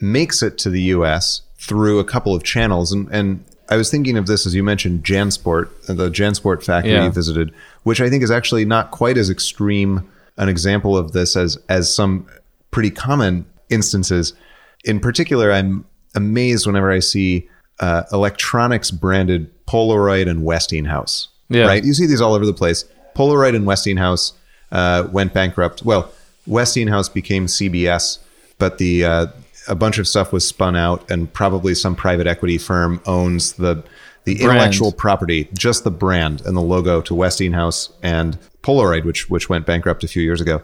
makes it to the US through a couple of channels. And I was thinking of this, as you mentioned, Jansport, the Jansport factory you visited, which I think is actually not quite as extreme an example of this as some pretty common instances. In particular, I'm amazed whenever I see electronics branded Polaroid and Westinghouse, right? You see these all over the place. Polaroid and Westinghouse went bankrupt. Well, Westinghouse became CBS, but a bunch of stuff was spun out, and probably some private equity firm owns the intellectual property, just the brand and the logo to Westinghouse and Polaroid, which went bankrupt a few years ago.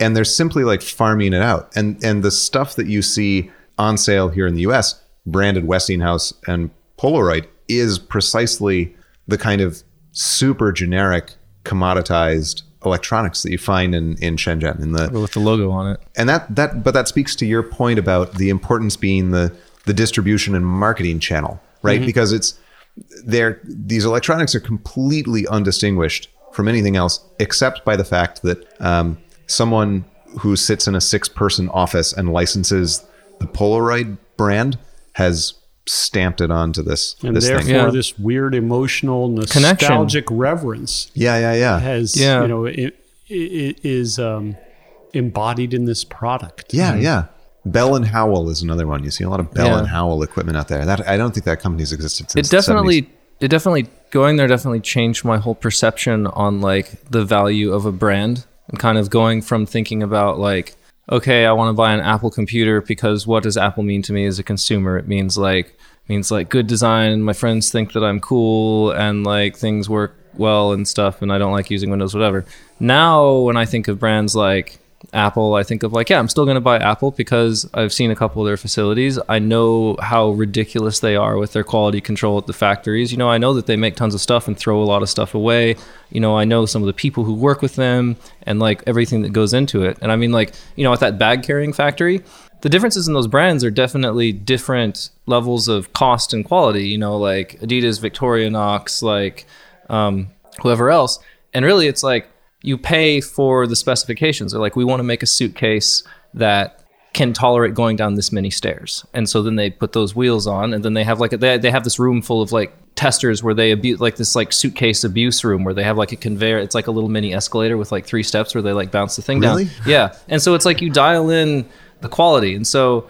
And they're simply like farming it out. And the stuff that you see on sale here in the US, branded Westinghouse and Polaroid, is precisely the kind of super generic commoditized electronics that you find in Shenzhen. With the logo on it. And that speaks to your point about the importance being the distribution and marketing channel, right? Mm-hmm. Because these electronics are completely undistinguished from anything else, except by the fact that someone who sits in a 6-person office and licenses the Polaroid brand has stamped it onto this thing. And therefore this weird emotional, nostalgic reverence is embodied in this product. Yeah, yeah. Bell and Howell is another one. You see a lot of Bell and Howell equipment out there. I don't think that company's existed since the 70s. Going there definitely changed my whole perception on like the value of a brand. And kind of going from thinking about like, okay, I want to buy an Apple computer because what does Apple mean to me as a consumer? It means like good design. My friends think that I'm cool and like things work well and stuff, and I don't like using Windows, whatever. Now when I think of brands like Apple, I think of like, yeah, I'm still going to buy Apple because I've seen a couple of their facilities. I know how ridiculous they are with their quality control at the factories. You know, I know that they make tons of stuff and throw a lot of stuff away. You know, I know some of the people who work with them and like everything that goes into it. And I mean, like, you know, at that bag carrying factory, the differences in those brands are definitely different levels of cost and quality, you know, like Adidas, Victorinox, like whoever else. And really it's like, you pay for the specifications. They're like, we want to make a suitcase that can tolerate going down this many stairs. And so then they put those wheels on, and then they have like, they have this room full of like testers where they abuse, like this like suitcase abuse room where they have like a conveyor. It's like a little mini escalator with like 3 steps where they like bounce the thing down. Yeah. And so it's like you dial in the quality. And so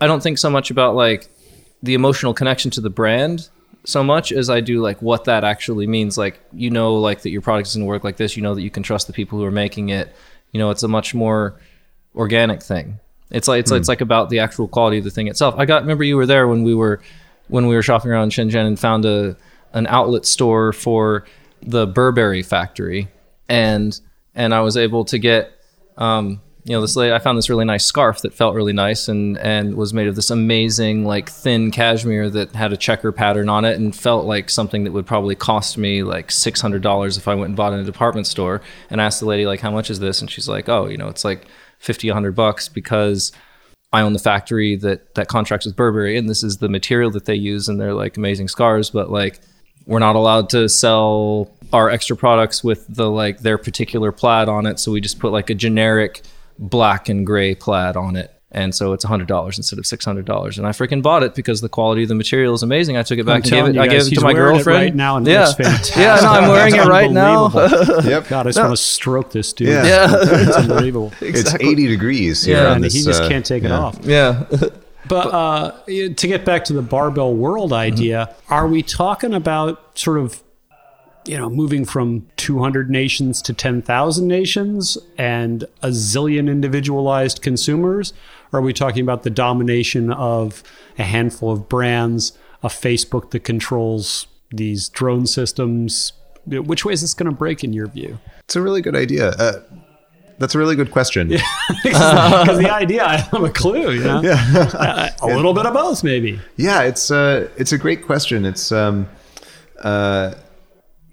I don't think so much about like the emotional connection to the brand so much as I do like what that actually means. Like, you know, like that your product doesn't work like this, you know, that you can trust the people who are making it, you know, it's a much more organic thing. It's like about the actual quality of the thing itself. Remember you were there when we were shopping around Shenzhen and found an outlet store for the Burberry factory. And I was able to get, you know, I found this really nice scarf that felt really nice and was made of this amazing like thin cashmere that had a checker pattern on it and felt like something that would probably cost me like $600 if I went and bought it in a department store. And I asked the lady like, how much is this? And she's like, oh, you know, it's like $50-$100 because I own the factory that contracts with Burberry and this is the material that they use and they're like amazing scarves, but like we're not allowed to sell our extra products with the like their particular plaid on it. So we just put like a generic black and gray plaid on it. And so it's $100 instead of $600. And I freaking bought it because the quality of the material is amazing. I took it back and I gave it to my girlfriend. Right now, and yeah. It's fantastic. Yeah, no, I'm wearing it right now. Yep. God, I just want to stroke this dude. Yeah. It's unbelievable. Exactly. It's 80 degrees here. Yeah, and he just can't take it off. Yeah. But to get back to the barbell world idea, are we talking about sort of, you know, moving from 200 nations to 10,000 nations and a zillion individualized consumers? Or are we talking about the domination of a handful of brands, a Facebook that controls these drone systems? Which way is this going to break in your view? It's a really good idea. That's a really good question. Because the idea, I have a clue. You know? Yeah. A little bit of both, maybe. Yeah, it's a great question. It's...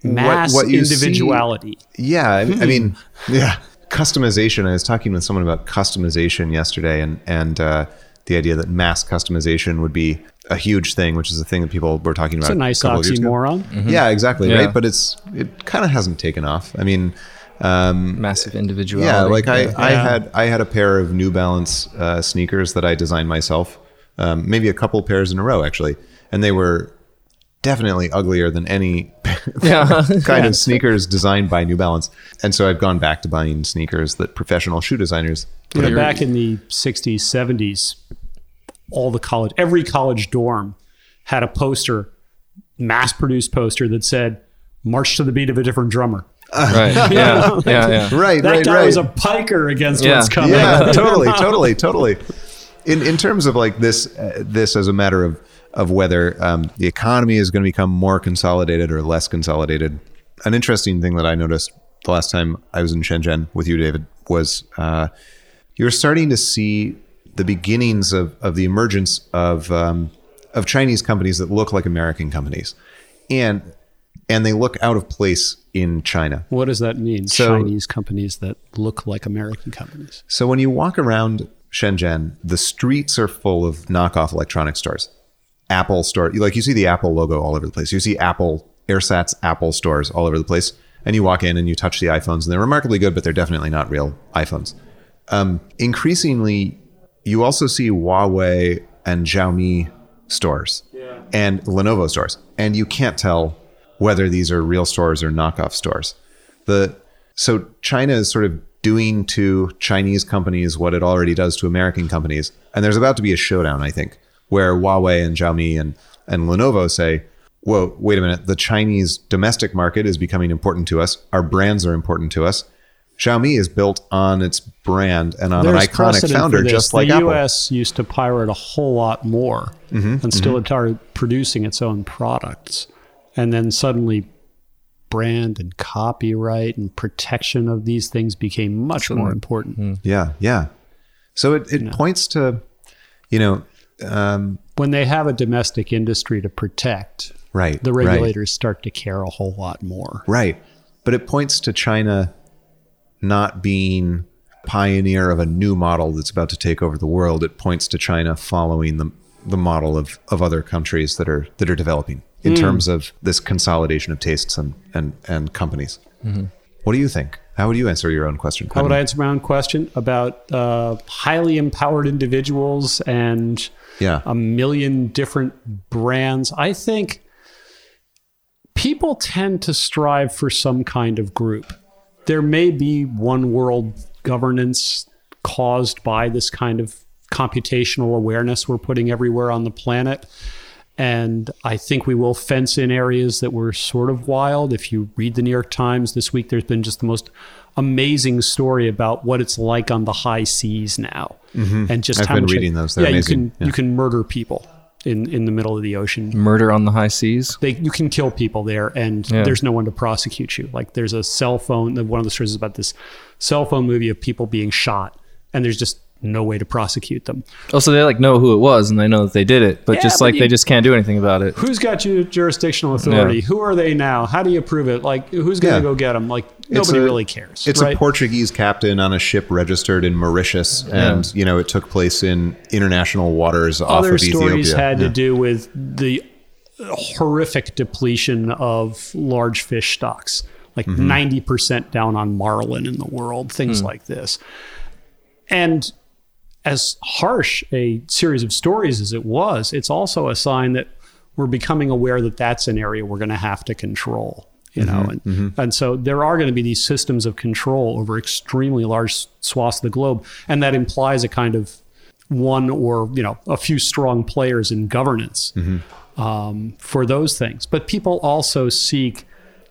mass what individuality. See, yeah. I mean, yeah. Customization. I was talking with someone about customization yesterday and the idea that mass customization would be a huge thing, which is a thing that people were talking about. It's a nice oxymoron. Mm-hmm. Yeah, exactly. Yeah. Right. But it kind of hasn't taken off. I mean, massive individuality. Yeah. Like I had a pair of New Balance sneakers that I designed myself, maybe a couple pairs in a row actually. And they were definitely uglier than any kind of sneakers designed by New Balance. And so I've gone back to buying sneakers that professional shoe designers. You know, back in the 60s, 70s, every college dorm had a poster, mass-produced poster that said, "March to the beat of a different drummer." Right. Yeah. Yeah. Yeah. Right. That guy was a piker against what's coming. Yeah. Totally. In terms of like this as a matter of whether the economy is going to become more consolidated or less consolidated. An interesting thing that I noticed the last time I was in Shenzhen with you, David, was you're starting to see the beginnings of the emergence of Chinese companies that look like American companies. And they look out of place in China. What does that mean? So, Chinese companies that look like American companies. So when you walk around Shenzhen, the streets are full of knockoff electronic stores. Apple store, like you see the Apple logo all over the place. You see Airsat's Apple stores all over the place. And you walk in and you touch the iPhones and they're remarkably good, but they're definitely not real iPhones. Increasingly, you also see Huawei and Xiaomi stores and Lenovo stores. And you can't tell whether these are real stores or knockoff stores. So China is sort of doing to Chinese companies what it already does to American companies. And there's about to be a showdown, I think, where Huawei and Xiaomi and Lenovo say, whoa, wait a minute, the Chinese domestic market is becoming important to us. Our brands are important to us. Xiaomi is built on its brand and on an iconic founder, just like Apple. The US used to pirate a whole lot more and still started producing its own products. And then suddenly brand and copyright and protection of these things became much more important. Yeah, yeah. So it points to, when they have a domestic industry to protect, right, the regulators start to care a whole lot more. Right. But it points to China not being pioneer of a new model that's about to take over the world. It points to China following the model of other countries that are developing in terms of this consolidation of tastes and companies. Mm-hmm. What do you think? How would you answer your own question? How would I answer my own question about highly empowered individuals and a million different brands? I think people tend to strive for some kind of group. There may be one world governance caused by this kind of computational awareness we're putting everywhere on the planet. And I think we will fence in areas that were sort of wild. If you read the New York Times this week, there's been just the most amazing story about what it's like on the high seas now. Mm-hmm. And just I've been reading those. They're amazing. You can murder people in the middle of the ocean. Murder on the high seas? You can kill people there, and there's no one to prosecute you. Like, there's a cell phone. One of the stories is about this cell phone movie of people being shot, and there's just no way to prosecute them. Oh, so they know who it was and they know that they did it, but they just can't do anything about it. Who's got your jurisdictional authority? Yeah. Who are they now? How do you prove it? Like, who's going to go get them? Like, nobody really cares. It's a Portuguese captain on a ship registered in Mauritius, and it took place in international waters off of Ethiopia. Other stories had to do with the horrific depletion of large fish stocks, like 90% down on marlin in the world, things like this. And as harsh a series of stories as it was, it's also a sign that we're becoming aware that that's an area we're going to have to control, And so there are going to be these systems of control over extremely large swaths of the globe. And that implies a kind of one or, a few strong players in governance for those things. But people also seek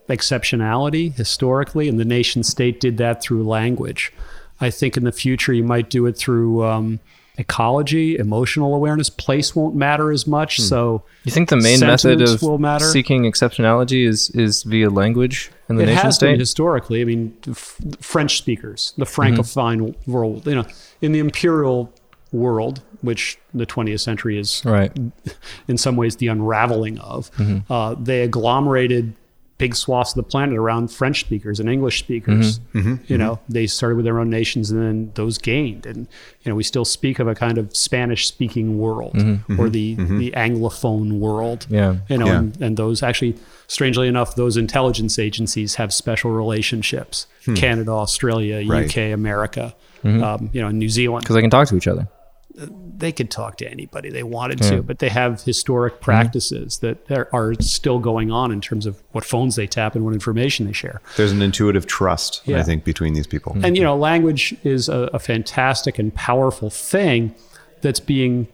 exceptionality historically, and the nation state did that through language. I think in the future, you might do it through ecology, emotional awareness. Place won't matter as much. So you think the main method of seeking exceptionality is via language in the nation state? It has been historically. I mean, French speakers, the Francophone world, in the imperial world, which the 20th century is in some ways the unraveling of, they agglomerated big swaths of the planet around French speakers and English speakers. They started with their own nations, and then those gained. And, we still speak of a kind of Spanish speaking world or the Anglophone world, and those actually, strangely enough, those intelligence agencies have special relationships, Canada, Australia, UK, America, and New Zealand. Because they can talk to each other. They could talk to anybody they wanted to, but they have historic practices that are still going on in terms of what phones they tap and what information they share. There's an intuitive trust, I think, between these people. And, language is a fantastic and powerful thing that's being,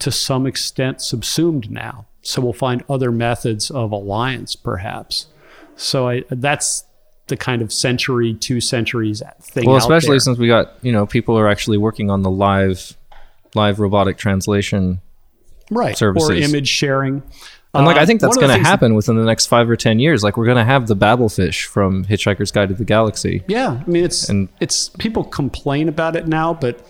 to some extent, subsumed now. So we'll find other methods of alliance, perhaps. So that's the kind of century, two centuries thing. Well, especially since we got, people are actually working on the live robotic translation services. Or image sharing. And I think that's going to happen within the next 5 or 10 years. Like, we're going to have the babblefish from Hitchhiker's Guide to the Galaxy. Yeah. I mean, it's people complain about it now, but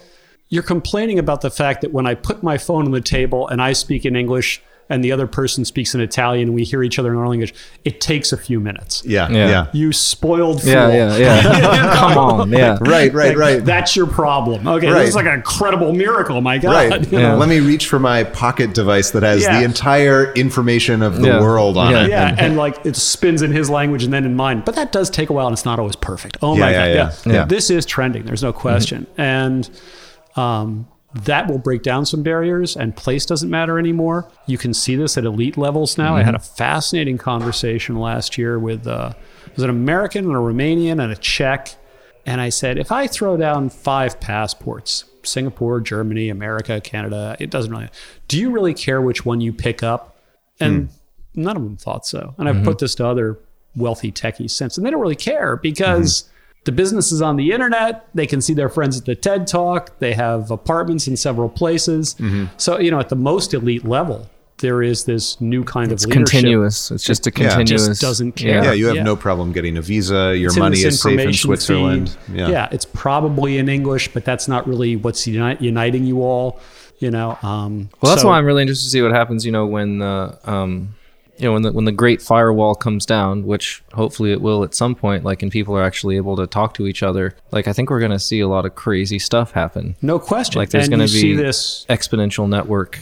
you're complaining about the fact that when I put my phone on the table and I speak in English and the other person speaks in Italian and we hear each other in our language, it takes a few minutes. Yeah. You spoiled fool. Yeah. Come on. Yeah. Right. That's your problem. Okay. Right. This is like an incredible miracle, my God. Right. Yeah. Let me reach for my pocket device that has the entire information of the world on it. Yeah. And it spins in his language and then in mine. But that does take a while, and it's not always perfect. Oh my God. Yeah. This is trending. There's no question. Mm-hmm. And, that will break down some barriers, and place doesn't matter anymore. You can see this at elite levels now. Mm-hmm. I had a fascinating conversation last year with it was an American and a Romanian and a Czech. And I said, if I throw down 5 passports, Singapore, Germany, America, Canada, it doesn't really matter. Do you really care which one you pick up? And none of them thought so. And I've put this to other wealthy techies since, and they don't really care because... The business is on the internet. They can see their friends at the TED Talk. They have apartments in several places. So, at the most elite level, there is this new kind of leadership. It's continuous. It's just a continuous. Yeah, it just doesn't care. Yeah, you have no problem getting a visa. Your money is safe in Switzerland. Yeah, it's probably in English, but that's not really what's uniting you all. You know. Well, that's why I'm really interested to see what happens. You know, when the when the Great Firewall comes down, which hopefully it will at some point, like, and people are actually able to talk to each other, like, I think we're going to see a lot of crazy stuff happen. No question. Like, there's going to be this exponential network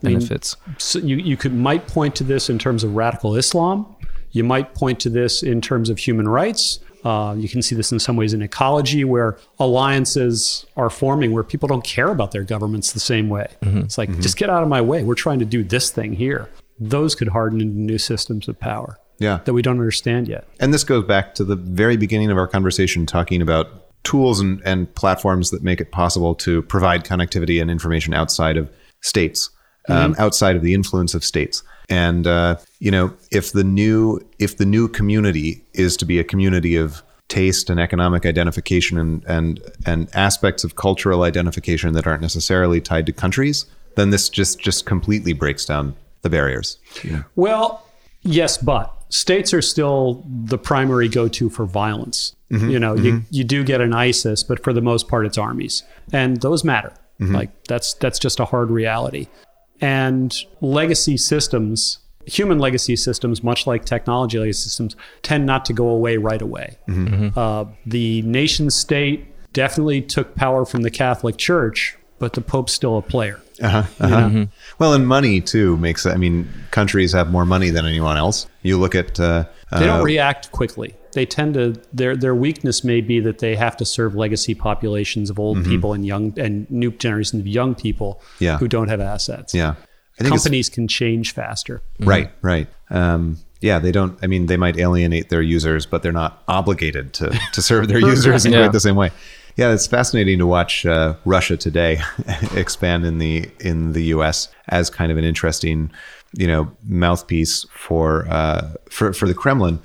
benefits. I mean, so you might point to this in terms of radical Islam. You might point to this in terms of human rights. You can see this in some ways in ecology, where alliances are forming, where people don't care about their governments the same way. Mm-hmm. It's like, just get out of my way. We're trying to do this thing here. Those could harden into new systems of power that we don't understand yet. And this goes back to the very beginning of our conversation, talking about tools and platforms that make it possible to provide connectivity and information outside of states, outside of the influence of states. And, if the new community is to be a community of taste and economic identification and aspects of cultural identification that aren't necessarily tied to countries, then this just completely breaks down the barriers. Yeah. Well, yes, but states are still the primary go-to for violence. Mm-hmm, you do get an ISIS, but for the most part, it's armies, and those matter. Mm-hmm. Like that's just a hard reality. And legacy systems, human legacy systems, much like technology legacy systems, tend not to go away right away. Mm-hmm. The nation state definitely took power from the Catholic Church, but the Pope's still a player. Uh-huh, uh-huh. Mm-hmm. Well, and money too makes it. I mean, countries have more money than anyone else. You look at they don't react quickly. They tend to their weakness may be that they have to serve legacy populations of old people and young and new generations of young people who don't have assets. Yeah, I think companies can change faster. Right, right. They don't. I mean, they might alienate their users, but they're not obligated to serve their users in the same way. Yeah, it's fascinating to watch Russia today expand in the U.S. as kind of an interesting, mouthpiece for the Kremlin.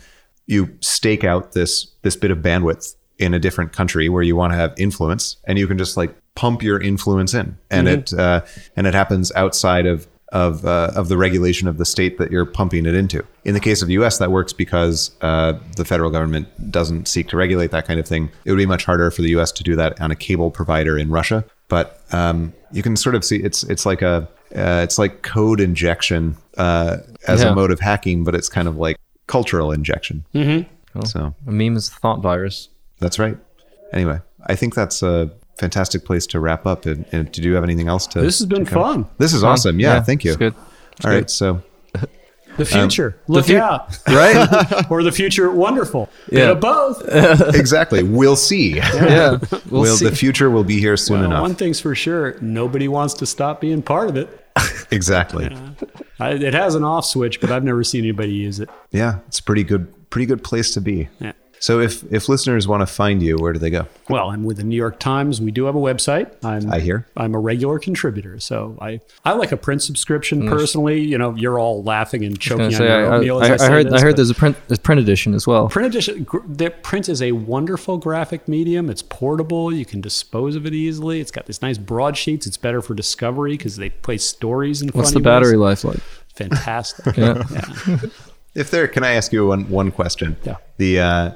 You stake out this bit of bandwidth in a different country where you want to have influence, and you can just like pump your influence in, and it happens outside of the regulation of the state that you're pumping it into. In the case of the U.S., that works because the federal government doesn't seek to regulate that kind of thing. It would be much harder for the U.S. to do that on a cable provider in Russia. But you can sort of see it's like code injection as a mode of hacking, but it's kind of like cultural injection. Mm-hmm. Cool. So a meme is a thought virus. That's right. Anyway, I think that's a fantastic place to wrap up. And do you have anything else to... This has been fun. This is awesome. Yeah, thank you. It's good. All right, so... The future. Look out. Right? Or the future, wonderful. Yeah. Bit of both. Exactly. We'll see. Yeah. We'll see. The future will be here soon enough. One thing's for sure. Nobody wants to stop being part of it. Exactly. It has an off switch, but I've never seen anybody use it. Yeah. It's a pretty good place to be. Yeah. So if listeners want to find you, where do they go? Well, I'm with the New York Times. We do have a website. I hear. I'm a regular contributor. So I like a print subscription personally. You're all laughing and choking on your own meal. I heard there's a print edition as well. Print edition. The print is a wonderful graphic medium. It's portable. You can dispose of it easily. It's got these nice broadsheets. It's better for discovery because they place stories in funny ways. What's the battery life like? Fantastic. Yeah. Can I ask you one question? Yeah.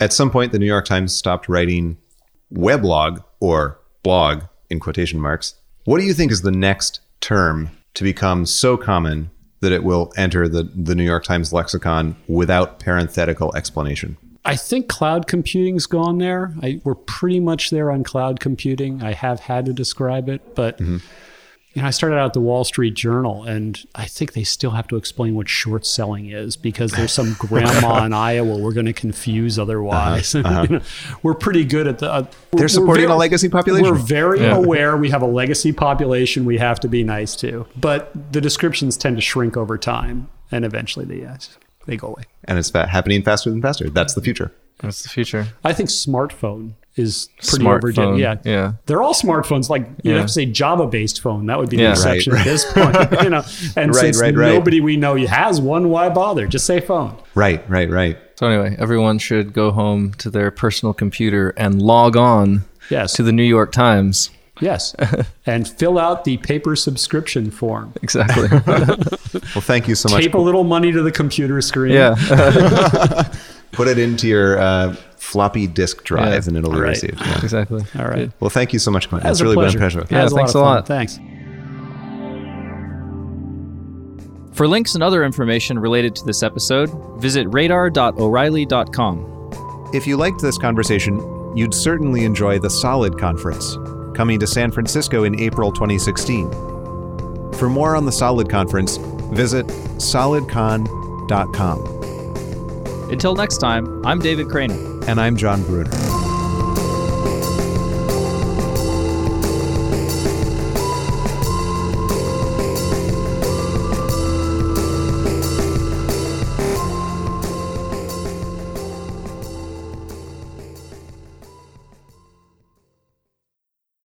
At some point, the New York Times stopped writing weblog or blog in quotation marks. What do you think is the next term to become so common that it will enter the New York Times lexicon without parenthetical explanation? I think cloud computing's gone there. We're pretty much there on cloud computing. I have had to describe it, but I started out at the Wall Street Journal, and I think they still have to explain what short selling is because there's some grandma in Iowa we're going to confuse otherwise. Uh-huh. We're pretty good at the... They're supporting a legacy population. We're very aware we have a legacy population we have to be nice to, but the descriptions tend to shrink over time, and eventually they go away. And it's happening faster than faster. That's the future. That's the future. I think smartphone is pretty overdone. Yeah. They're all smartphones. Like you'd have to say Java-based phone. That would be the exception at this point. And since nobody we know has one, why bother? Just say phone. Right. So anyway, everyone should go home to their personal computer and log on to the New York Times. Yes. And fill out the paper subscription form. Exactly. Well, thank you so much. Tape a little money to the computer screen. Yeah. Put it into your floppy disk drive and it'll be received. Yeah. Exactly. All right. Well, thank you so much, Quentin. It's really been a pleasure. Yeah, thanks a lot. Thanks. For links and other information related to this episode, visit radar.oreilly.com. If you liked this conversation, you'd certainly enjoy the Solid Conference, coming to San Francisco in April 2016. For more on the Solid Conference, visit solidcon.com. Until next time, I'm David Cranie. And I'm John Bruner.